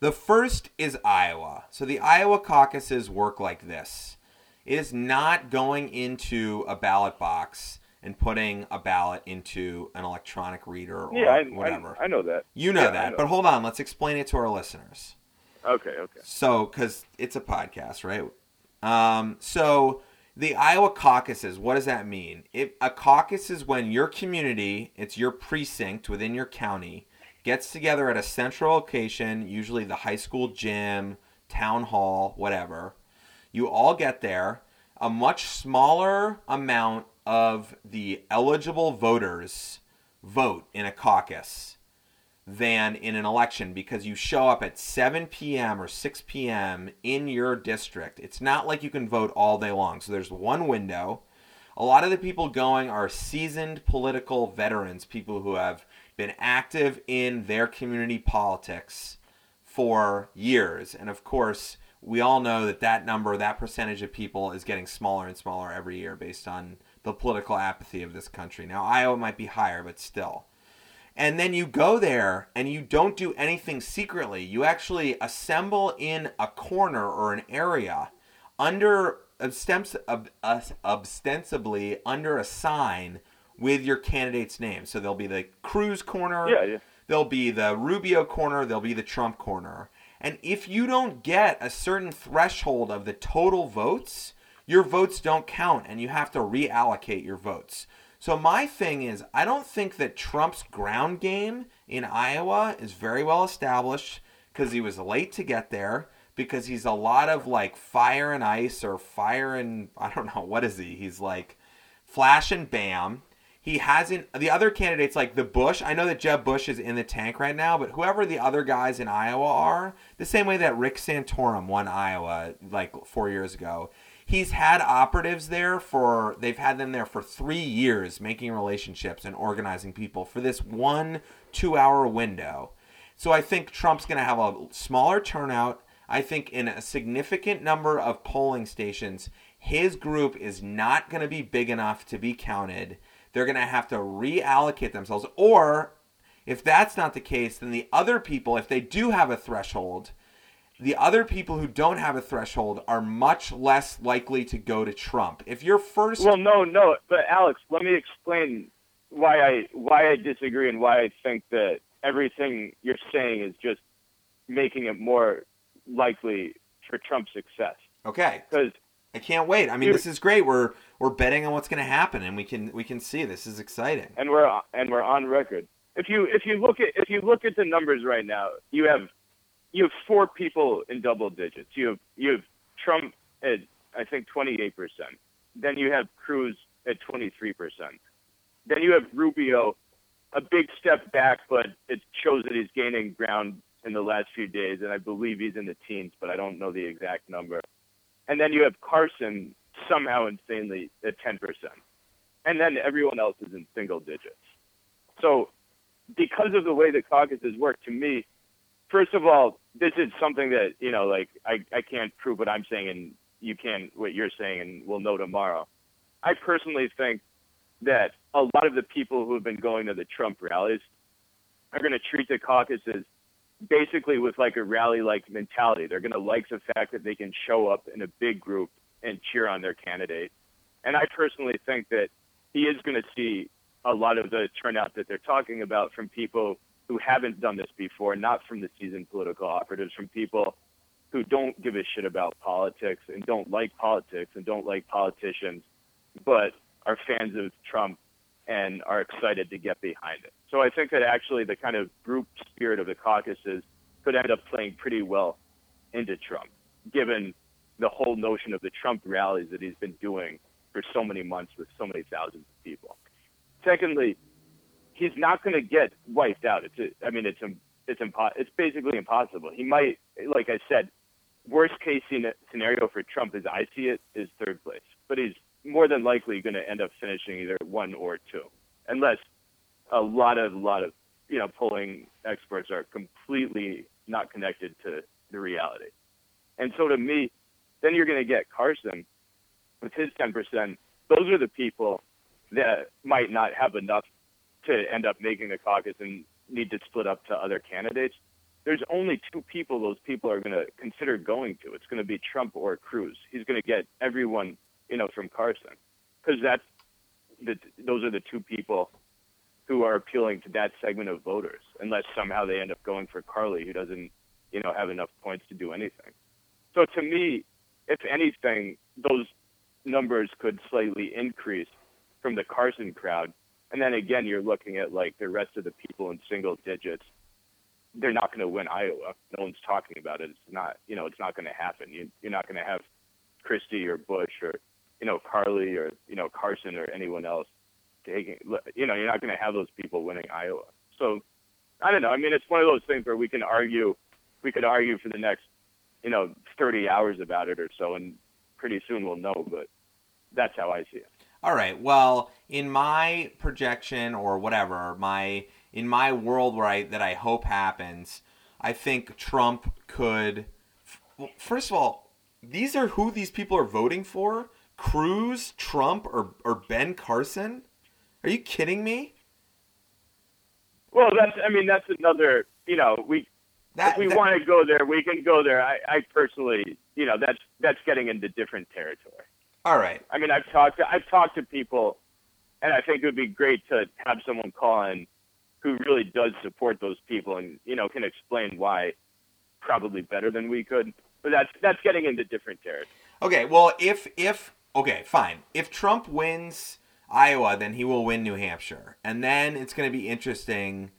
The first is Iowa. So the Iowa caucuses work like this. It is not going into a ballot box and putting a ballot into an electronic reader or yeah, I, whatever. I, I know that. You know yeah, that. Know. But hold on, let's explain it to our listeners. Okay, okay. So, because it's a podcast, right? Um, so the Iowa caucuses, what does that mean? It, a caucus is when your community, it's your precinct within your county, gets together at a central location, usually the high school gym, town hall, whatever. You all get there. A much smaller amount of the eligible voters vote in a caucus than in an election because you show up at seven p.m. or six p.m. in your district. It's not like you can vote all day long. So there's one window. A lot of the people going are seasoned political veterans, people who have been active in their community politics for years. And of course, we all know that that number, that percentage of people is getting smaller and smaller every year based on the political apathy of this country. Now, Iowa might be higher, but still. And then you go there and you don't do anything secretly. You actually assemble in a corner or an area under ostensibly under a sign with your candidate's name. So there'll be the Cruz corner, yeah, yeah. there'll be the Rubio corner, there'll be the Trump corner. And if you don't get a certain threshold of the total votes, your votes don't count and you have to reallocate your votes. So my thing is, I don't think that Trump's ground game in Iowa is very well established because he was late to get there, because he's a lot of like fire and ice or fire and, I don't know, what is he? He's like flash and bam. He hasn't – the other candidates like the Bush – I know that Jeb Bush is in the tank right now, but whoever the other guys in Iowa are, the same way that Rick Santorum won Iowa like four years ago, he's had operatives there for – they've had them there for three years making relationships and organizing people for this one two-hour window. So I think Trump's going to have a smaller turnout. I think in a significant number of polling stations, his group is not going to be big enough to be counted. They're going to have to reallocate themselves. Or if that's not the case, then the other people, if they do have a threshold, the other people who don't have a threshold are much less likely to go to Trump. If you're first... Well, no, no. But Alex, let me explain why I why I disagree and why I think that everything you're saying is just making it more likely for Trump's success. Okay. Because... I can't wait. I mean, this is great. We're we're betting on what's going to happen, and we can we can see this is exciting. And we're and we're on record. If you if you look at if you look at the numbers right now, you have you have four people in double digits. You have you have Trump at I think twenty-eight percent. Then you have Cruz at twenty-three percent. Then you have Rubio, a big step back, but it shows that he's gaining ground in the last few days, and I believe he's in the teens, but I don't know the exact number. And then you have Carson somehow insanely at ten percent. And then everyone else is in single digits. So because of the way the caucuses work, to me, first of all, this is something that, you know, like I, I can't prove what I'm saying and you can't what you're saying and we'll know tomorrow. I personally think that a lot of the people who have been going to the Trump rallies are going to treat the caucuses basically with like a rally-like mentality. They're going to like the fact that they can show up in a big group and cheer on their candidate. And I personally think that he is going to see a lot of the turnout that they're talking about from people who haven't done this before, not from the seasoned political operatives, from people who don't give a shit about politics and don't like politics and don't like politicians, but are fans of Trump and are excited to get behind it. So I think that actually the kind of group spirit of the caucuses could end up playing pretty well into Trump, given the whole notion of the Trump rallies that he's been doing for so many months with so many thousands of people. Secondly, he's not going to get wiped out. It's a, I mean, it's it's impo- it's basically impossible. He might, like I said, worst case scenario for Trump as I see it is third place, but he's more than likely going to end up finishing either one or two, unless a lot of, lot of, you know, polling experts are completely not connected to the reality. And so to me, then you're going to get Carson with his ten percent. Those are the people that might not have enough to end up making the caucus and need to split up to other candidates. There's only two people those people are going to consider going to. It's going to be Trump or Cruz. He's going to get everyone, you know, from Carson, because that's the, those are the two people who are appealing to that segment of voters, unless somehow they end up going for Carly, who doesn't, you know, have enough points to do anything. So to me, if anything, those numbers could slightly increase from the Carson crowd. And then again, you're looking at like the rest of the people in single digits. They're not going to win Iowa. No one's talking about it. It's not, you know, it's not going to happen. You, you're not going to have Christie or Bush or, you know, Carly or, you know, Carson or anyone else taking, you know, you're not going to have those people winning Iowa. So I don't know. I mean, it's one of those things where we can argue, we could argue for the next, you know, thirty hours about it or so. And pretty soon we'll know, but that's how I see it. All right. Well, in my projection or whatever, my, in my world where I, that I hope happens, I think Trump could, well, first of all, these are who these people are voting for. Cruz, Trump, or or Ben Carson? Are you kidding me? Well, that's, I mean, that's another, you know, we, that, if we that, want to go there, we can go there. I, I personally, you know, that's, that's getting into different territory. All right. I mean, I've talked to, I've talked to people, and I think it would be great to have someone call in who really does support those people and, you know, can explain why probably better than we could. But that's, that's getting into different territory. Okay, well, if, if, okay, fine. If Trump wins Iowa, then he will win New Hampshire. And then it's going to be interesting.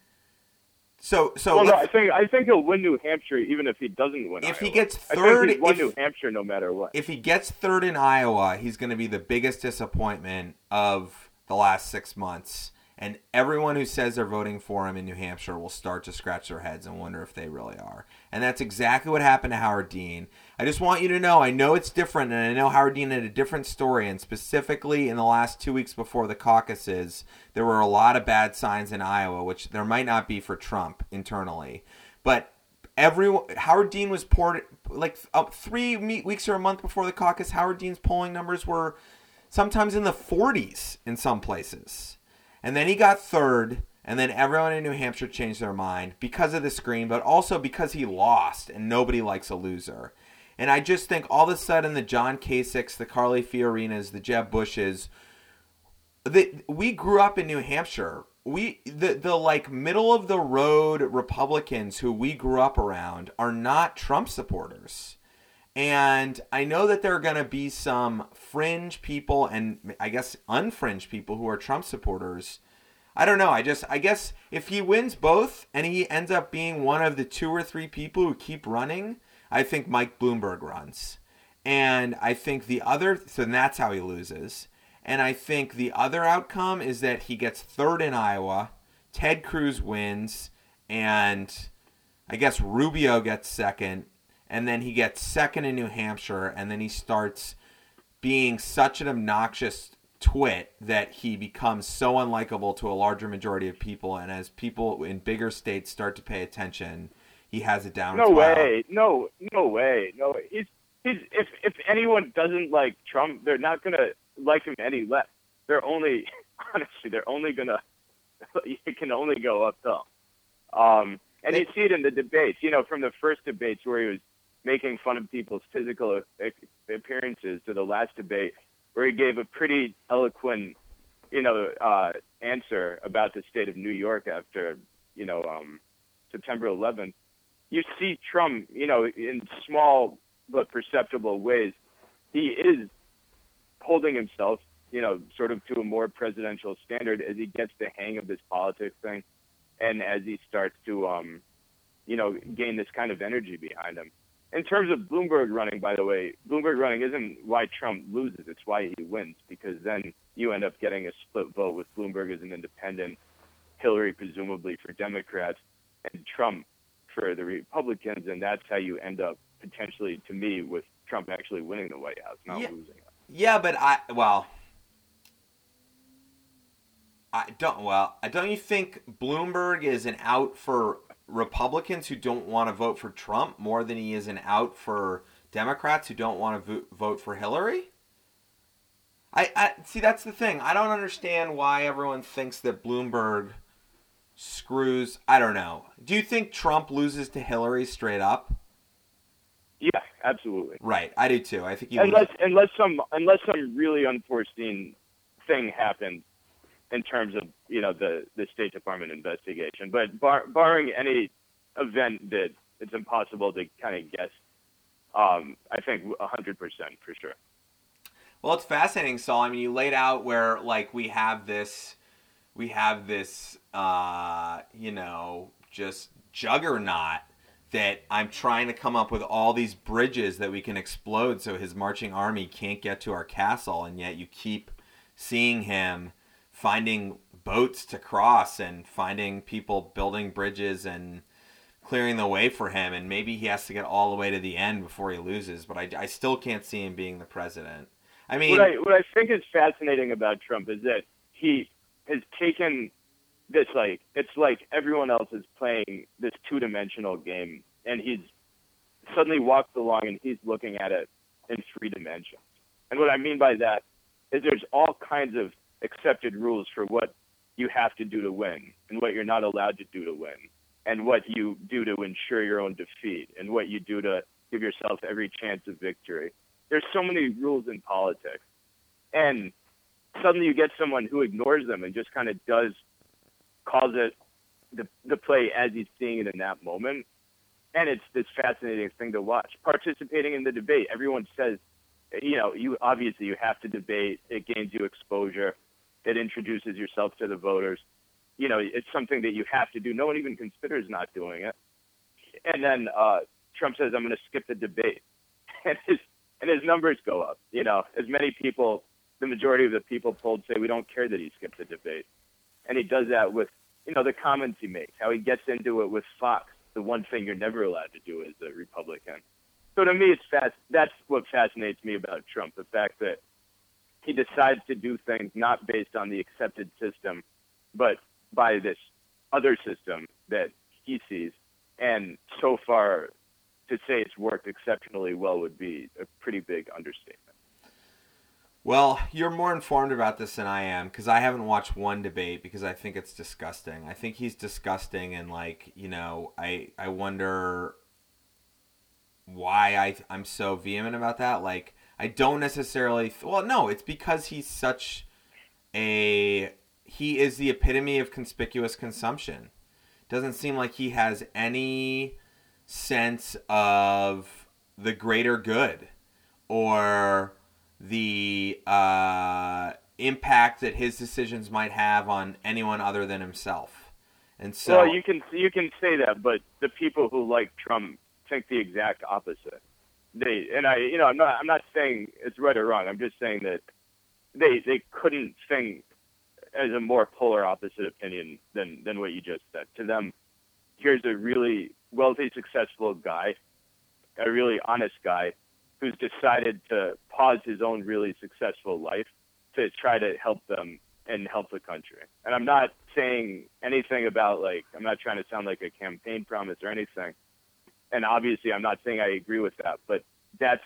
So, so well, no, I think, I think he'll win New Hampshire even if he doesn't win Iowa. If he gets third, I think he'll win New Hampshire no matter what. If he gets third in Iowa, he's going to be the biggest disappointment of the last six months. And everyone who says they're voting for him in New Hampshire will start to scratch their heads and wonder if they really are. And that's exactly what happened to Howard Dean. I just want you to know, I know it's different, and I know Howard Dean had a different story, and specifically in the last two weeks before the caucuses, there were a lot of bad signs in Iowa, which there might not be for Trump internally. But everyone, Howard Dean was poured, like up three weeks or a month before the caucus, Howard Dean's polling numbers were sometimes in the forties in some places. And then he got third, and then everyone in New Hampshire changed their mind because of the scream, but also because he lost, and nobody likes a loser. And I just think all of a sudden the John Kasichs, the Carly Fiorinas, the Jeb Bushes, the, we grew up in New Hampshire. We the, the like middle-of-the-road Republicans who we grew up around are not Trump supporters. And I know that there are going to be some fringe people and I guess unfringe people who are Trump supporters. I don't know. I just, I guess if he wins both and he ends up being one of the two or three people who keep running, I think Mike Bloomberg runs. And I think the other, so that's how he loses. And I think the other outcome is that he gets third in Iowa, Ted Cruz wins, and I guess Rubio gets second. And then he gets second in New Hampshire, and then he starts being such an obnoxious twit that he becomes so unlikable to a larger majority of people. And as people in bigger states start to pay attention, he has a down. No way! No, no way! No, he's, he's, if if anyone doesn't like Trump, they're not gonna like him any less. They're only, honestly, they're only gonna, it can only go uphill. Um, and they, you see it in the debates. You know, from the first debates where he was making fun of people's physical appearances to the last debate where he gave a pretty eloquent, you know, uh, answer about the state of New York after, you know, um, September eleventh. You see Trump, you know, in small but perceptible ways, he is holding himself, you know, sort of to a more presidential standard as he gets the hang of this politics thing and as he starts to, um, you know, gain this kind of energy behind him. In terms of Bloomberg running, by the way, Bloomberg running isn't why Trump loses. It's why he wins, because then you end up getting a split vote with Bloomberg as an independent, Hillary presumably for Democrats, and Trump for the Republicans. And that's how you end up potentially, to me, with Trump actually winning the White House, not yeah, losing it. Yeah, but I – well, I don't – well, don't you think Bloomberg is an out for – Republicans who don't want to vote for Trump more than he is an out for Democrats who don't want to vo- vote for Hillary? I, I see, that's the thing. I don't understand why everyone thinks that Bloomberg screws. I don't know. Do you think Trump loses to Hillary straight up? Yeah, absolutely. Right, I do too. I think he unless loses. unless some unless some really unforeseen thing happens in terms of, you know, the, the State Department investigation. But bar, barring any event that it's impossible to kind of guess, um, I think one hundred percent for sure. Well, it's fascinating, Saul. I mean, you laid out where, like, we have this, we have this, uh, you know, just juggernaut that I'm trying to come up with all these bridges that we can explode so his marching army can't get to our castle, and yet you keep seeing him finding boats to cross and finding people building bridges and clearing the way for him, and maybe he has to get all the way to the end before he loses, but I, I still can't see him being the president. I mean, what I, what I think is fascinating about Trump is that he has taken this, like, it's like everyone else is playing this two-dimensional game, and he's suddenly walked along and he's looking at it in three dimensions. And what I mean by that is there's all kinds of accepted rules for what you have to do to win and what you're not allowed to do to win and what you do to ensure your own defeat and what you do to give yourself every chance of victory. There's so many rules in politics, and suddenly you get someone who ignores them and just kind of does, calls it the, the play as he's seeing it in that moment. And it's this fascinating thing to watch. Participating in the debate, everyone says, you know, you obviously you have to debate. It gains you exposure. It introduces yourself to the voters. You know, it's something that you have to do. No one even considers not doing it. And then uh, Trump says, I'm going to skip the debate. And his, and his numbers go up. You know, as many people, the majority of the people polled say we don't care that he skipped the debate. And he does that with, you know, the comments he makes, how he gets into it with Fox. The one thing you're never allowed to do as a Republican. So to me, it's fast. That's what fascinates me about Trump, the fact that he decides to do things not based on the accepted system, but by this other system that he sees. And so far, to say it's worked exceptionally well would be a pretty big understatement. Well, you're more informed about this than I am, because I haven't watched one debate because I think it's disgusting. I think he's disgusting, and, like, you know, I I wonder why I, I'm so vehement about that. Like, I don't necessarily th- – well, no, it's because he's such a – he is the epitome of conspicuous consumption. Doesn't seem like he has any – sense of the greater good or the uh, impact that his decisions might have on anyone other than himself. And so, well, you can you can say that, but the people who like Trump think the exact opposite. They and I, you know, I'm not I'm not saying it's right or wrong. I'm just saying that they they couldn't think as a more polar opposite opinion than than what you just said. To them, here's a really wealthy, successful guy, a really honest guy who's decided to pause his own really successful life to try to help them and help the country. And I'm not saying anything about, like, I'm not trying to sound like a campaign promise or anything. And obviously I'm not saying I agree with that, but that's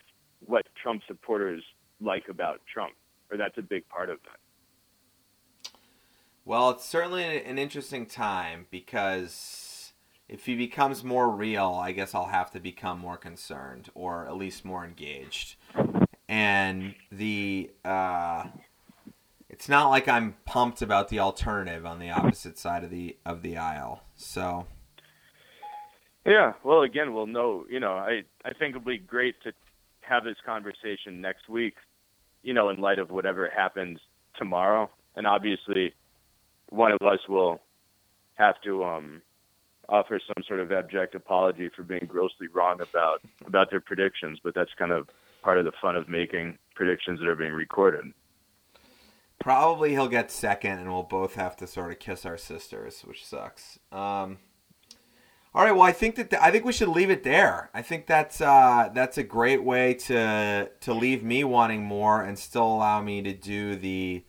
what Trump supporters like about Trump, or that's a big part of that. Well, it's certainly an interesting time, because if he becomes more real, I guess I'll have to become more concerned, or at least more engaged. And the uh, it's not like I'm pumped about the alternative on the opposite side of the of the aisle. So yeah, well, again, we'll know. You know, I I think it'll be great to have this conversation next week, you know, in light of whatever happens tomorrow. And obviously, one of us will have to Um, offer some sort of abject apology for being grossly wrong about, about their predictions, but that's kind of part of the fun of making predictions that are being recorded. Probably he'll get second, and we'll both have to sort of kiss our sisters, which sucks. Um, all right, well, I think that th- I think we should leave it there. I think that's uh, that's a great way to to leave me wanting more and still allow me to do the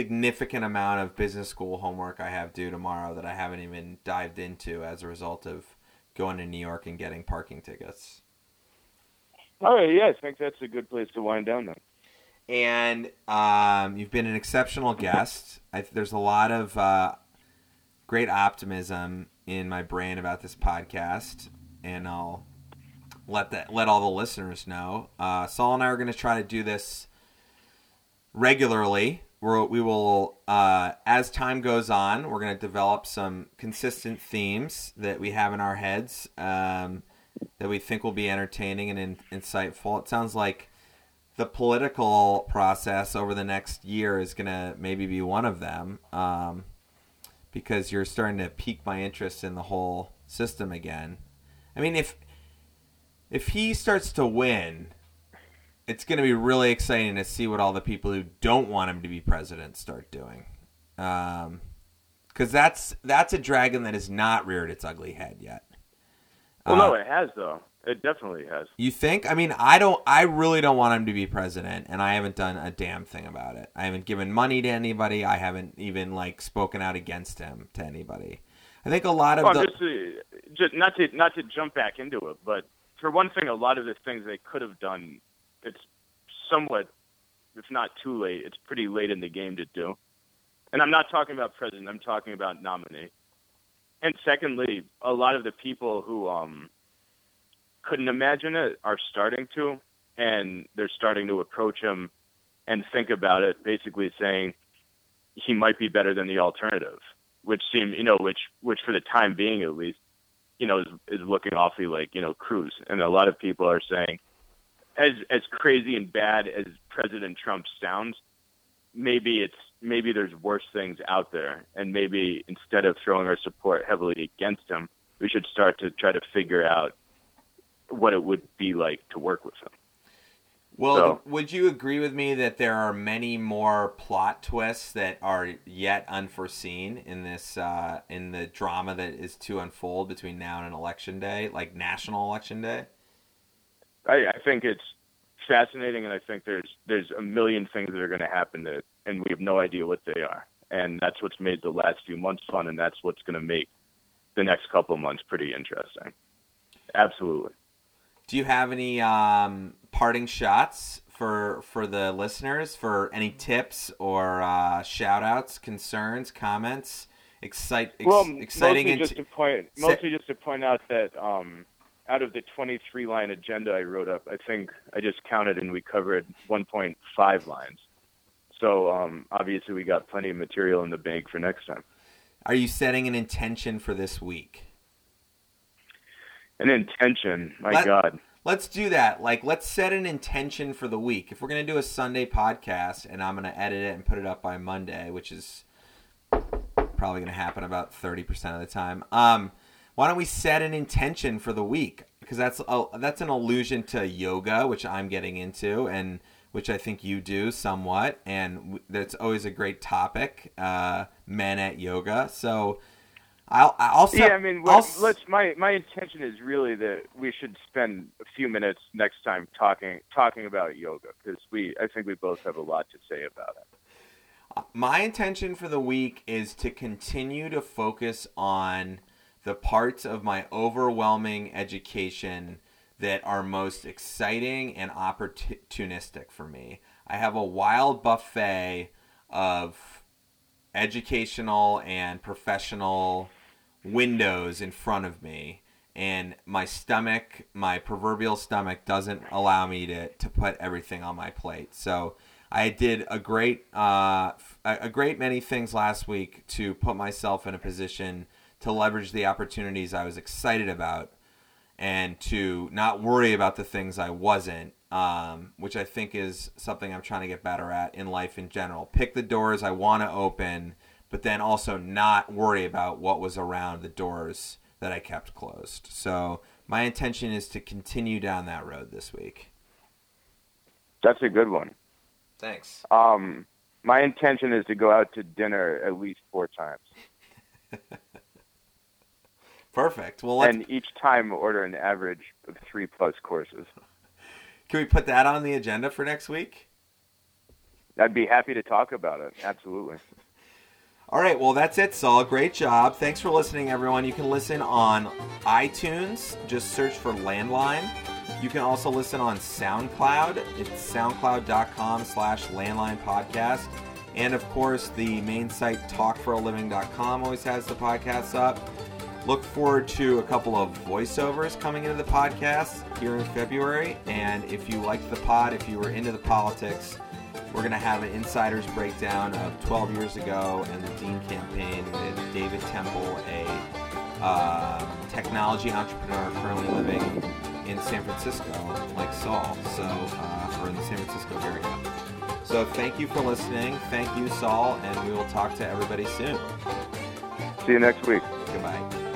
significant amount of business school homework I have due tomorrow that I haven't even dived into as a result of going to New York and getting parking tickets. All right, yeah, I think that's a good place to wind down then. And um, you've been an exceptional guest. I, there's a lot of uh, great optimism in my brain about this podcast, and I'll let that let all the listeners know. Uh, Saul and I are going to try to do this regularly. We're, we will, uh, as time goes on, we're going to develop some consistent themes that we have in our heads um, that we think will be entertaining and in, insightful. It sounds like the political process over the next year is going to maybe be one of them um, because you're starting to pique my interest in the whole system again. I mean, if if he starts to win, it's going to be really exciting to see what all the people who don't want him to be president start doing. Um, 'cause that's, that's a dragon that has not reared its ugly head yet. Well, uh, no, it has though. It definitely has. You think? I mean, I don't, I really don't want him to be president, and I haven't done a damn thing about it. I haven't given money to anybody. I haven't even like spoken out against him to anybody. I think a lot of well, the... just, to, just not to, not to jump back into it, but for one thing, a lot of the things they could have done, it's somewhat, if not too late, it's pretty late in the game to do. And I'm not talking about president. I'm talking about nominee. And secondly, a lot of the people who um, couldn't imagine it are starting to, and they're starting to approach him and think about it, basically saying he might be better than the alternative, which seemed, you know, which, which for the time being at least, you know, is, is looking awfully like, you know, Cruz. And a lot of people are saying, As as crazy and bad as President Trump sounds, maybe it's maybe there's worse things out there, and maybe instead of throwing our support heavily against him, we should start to try to figure out what it would be like to work with him. Well, so, would you agree with me that there are many more plot twists that are yet unforeseen in this uh, in the drama that is to unfold between now and election day, like national election day? I, I think it's fascinating, and I think there's there's a million things that are going to happen, that, and we have no idea what they are. And that's what's made the last few months fun, and that's what's going to make the next couple of months pretty interesting. Absolutely. Do you have any um, parting shots for for the listeners, for any tips or uh, shout-outs, concerns, comments, excite, ex, well, exciting? Mostly, just to point, mostly just to point out that um, – out of the twenty-three line agenda I wrote up, I think I just counted and we covered one point five lines. So um, obviously we got plenty of material in the bank for next time. Are you setting an intention for this week? An intention? My Let, God. Let's do that. Like, let's set an intention for the week. If we're going to do a Sunday podcast and I'm going to edit it and put it up by Monday, which is probably going to happen about thirty percent of the time. Um, Why don't we set an intention for the week? Because that's a, that's an allusion to yoga, which I'm getting into, and which I think you do somewhat. And that's always a great topic, uh, men at yoga. So I'll I'll set, yeah. I mean, what, let's. My, my intention is really that we should spend a few minutes next time talking talking about yoga, because we I think we both have a lot to say about it. My intention for the week is to continue to focus on the parts of my overwhelming education that are most exciting and opportunistic for me. I have a wild buffet of educational and professional windows in front of me, and my stomach, my proverbial stomach, doesn't allow me to, to put everything on my plate. So I did a great, uh, a great many things last week to put myself in a position to leverage the opportunities I was excited about and to not worry about the things I wasn't, um, which I think is something I'm trying to get better at in life in general. Pick the doors I want to open, but then also not worry about what was around the doors that I kept closed. So my intention is to continue down that road this week. That's a good one. Thanks. Um, my intention is to go out to dinner at least four times. Perfect. Well, let's... and each time order an average of three plus courses. Can we put that on the agenda for next week? I'd be happy to talk about it. Absolutely. All right. Well, that's it, Saul. Great job. Thanks for listening, everyone. You can listen on iTunes. Just search for Landline. You can also listen on SoundCloud. It's soundcloud.com slash landline podcast. And, of course, the main site, talk for a living dot com, always has the podcasts up. Look forward to a couple of voiceovers coming into the podcast here in February. And if you liked the pod, if you were into the politics, we're going to have an insider's breakdown of twelve years ago and the Dean campaign with David Temple, a uh, technology entrepreneur currently living in San Francisco, like Saul, so uh, or in the San Francisco area. So thank you for listening. Thank you, Saul, and we will talk to everybody soon. See you next week. Goodbye.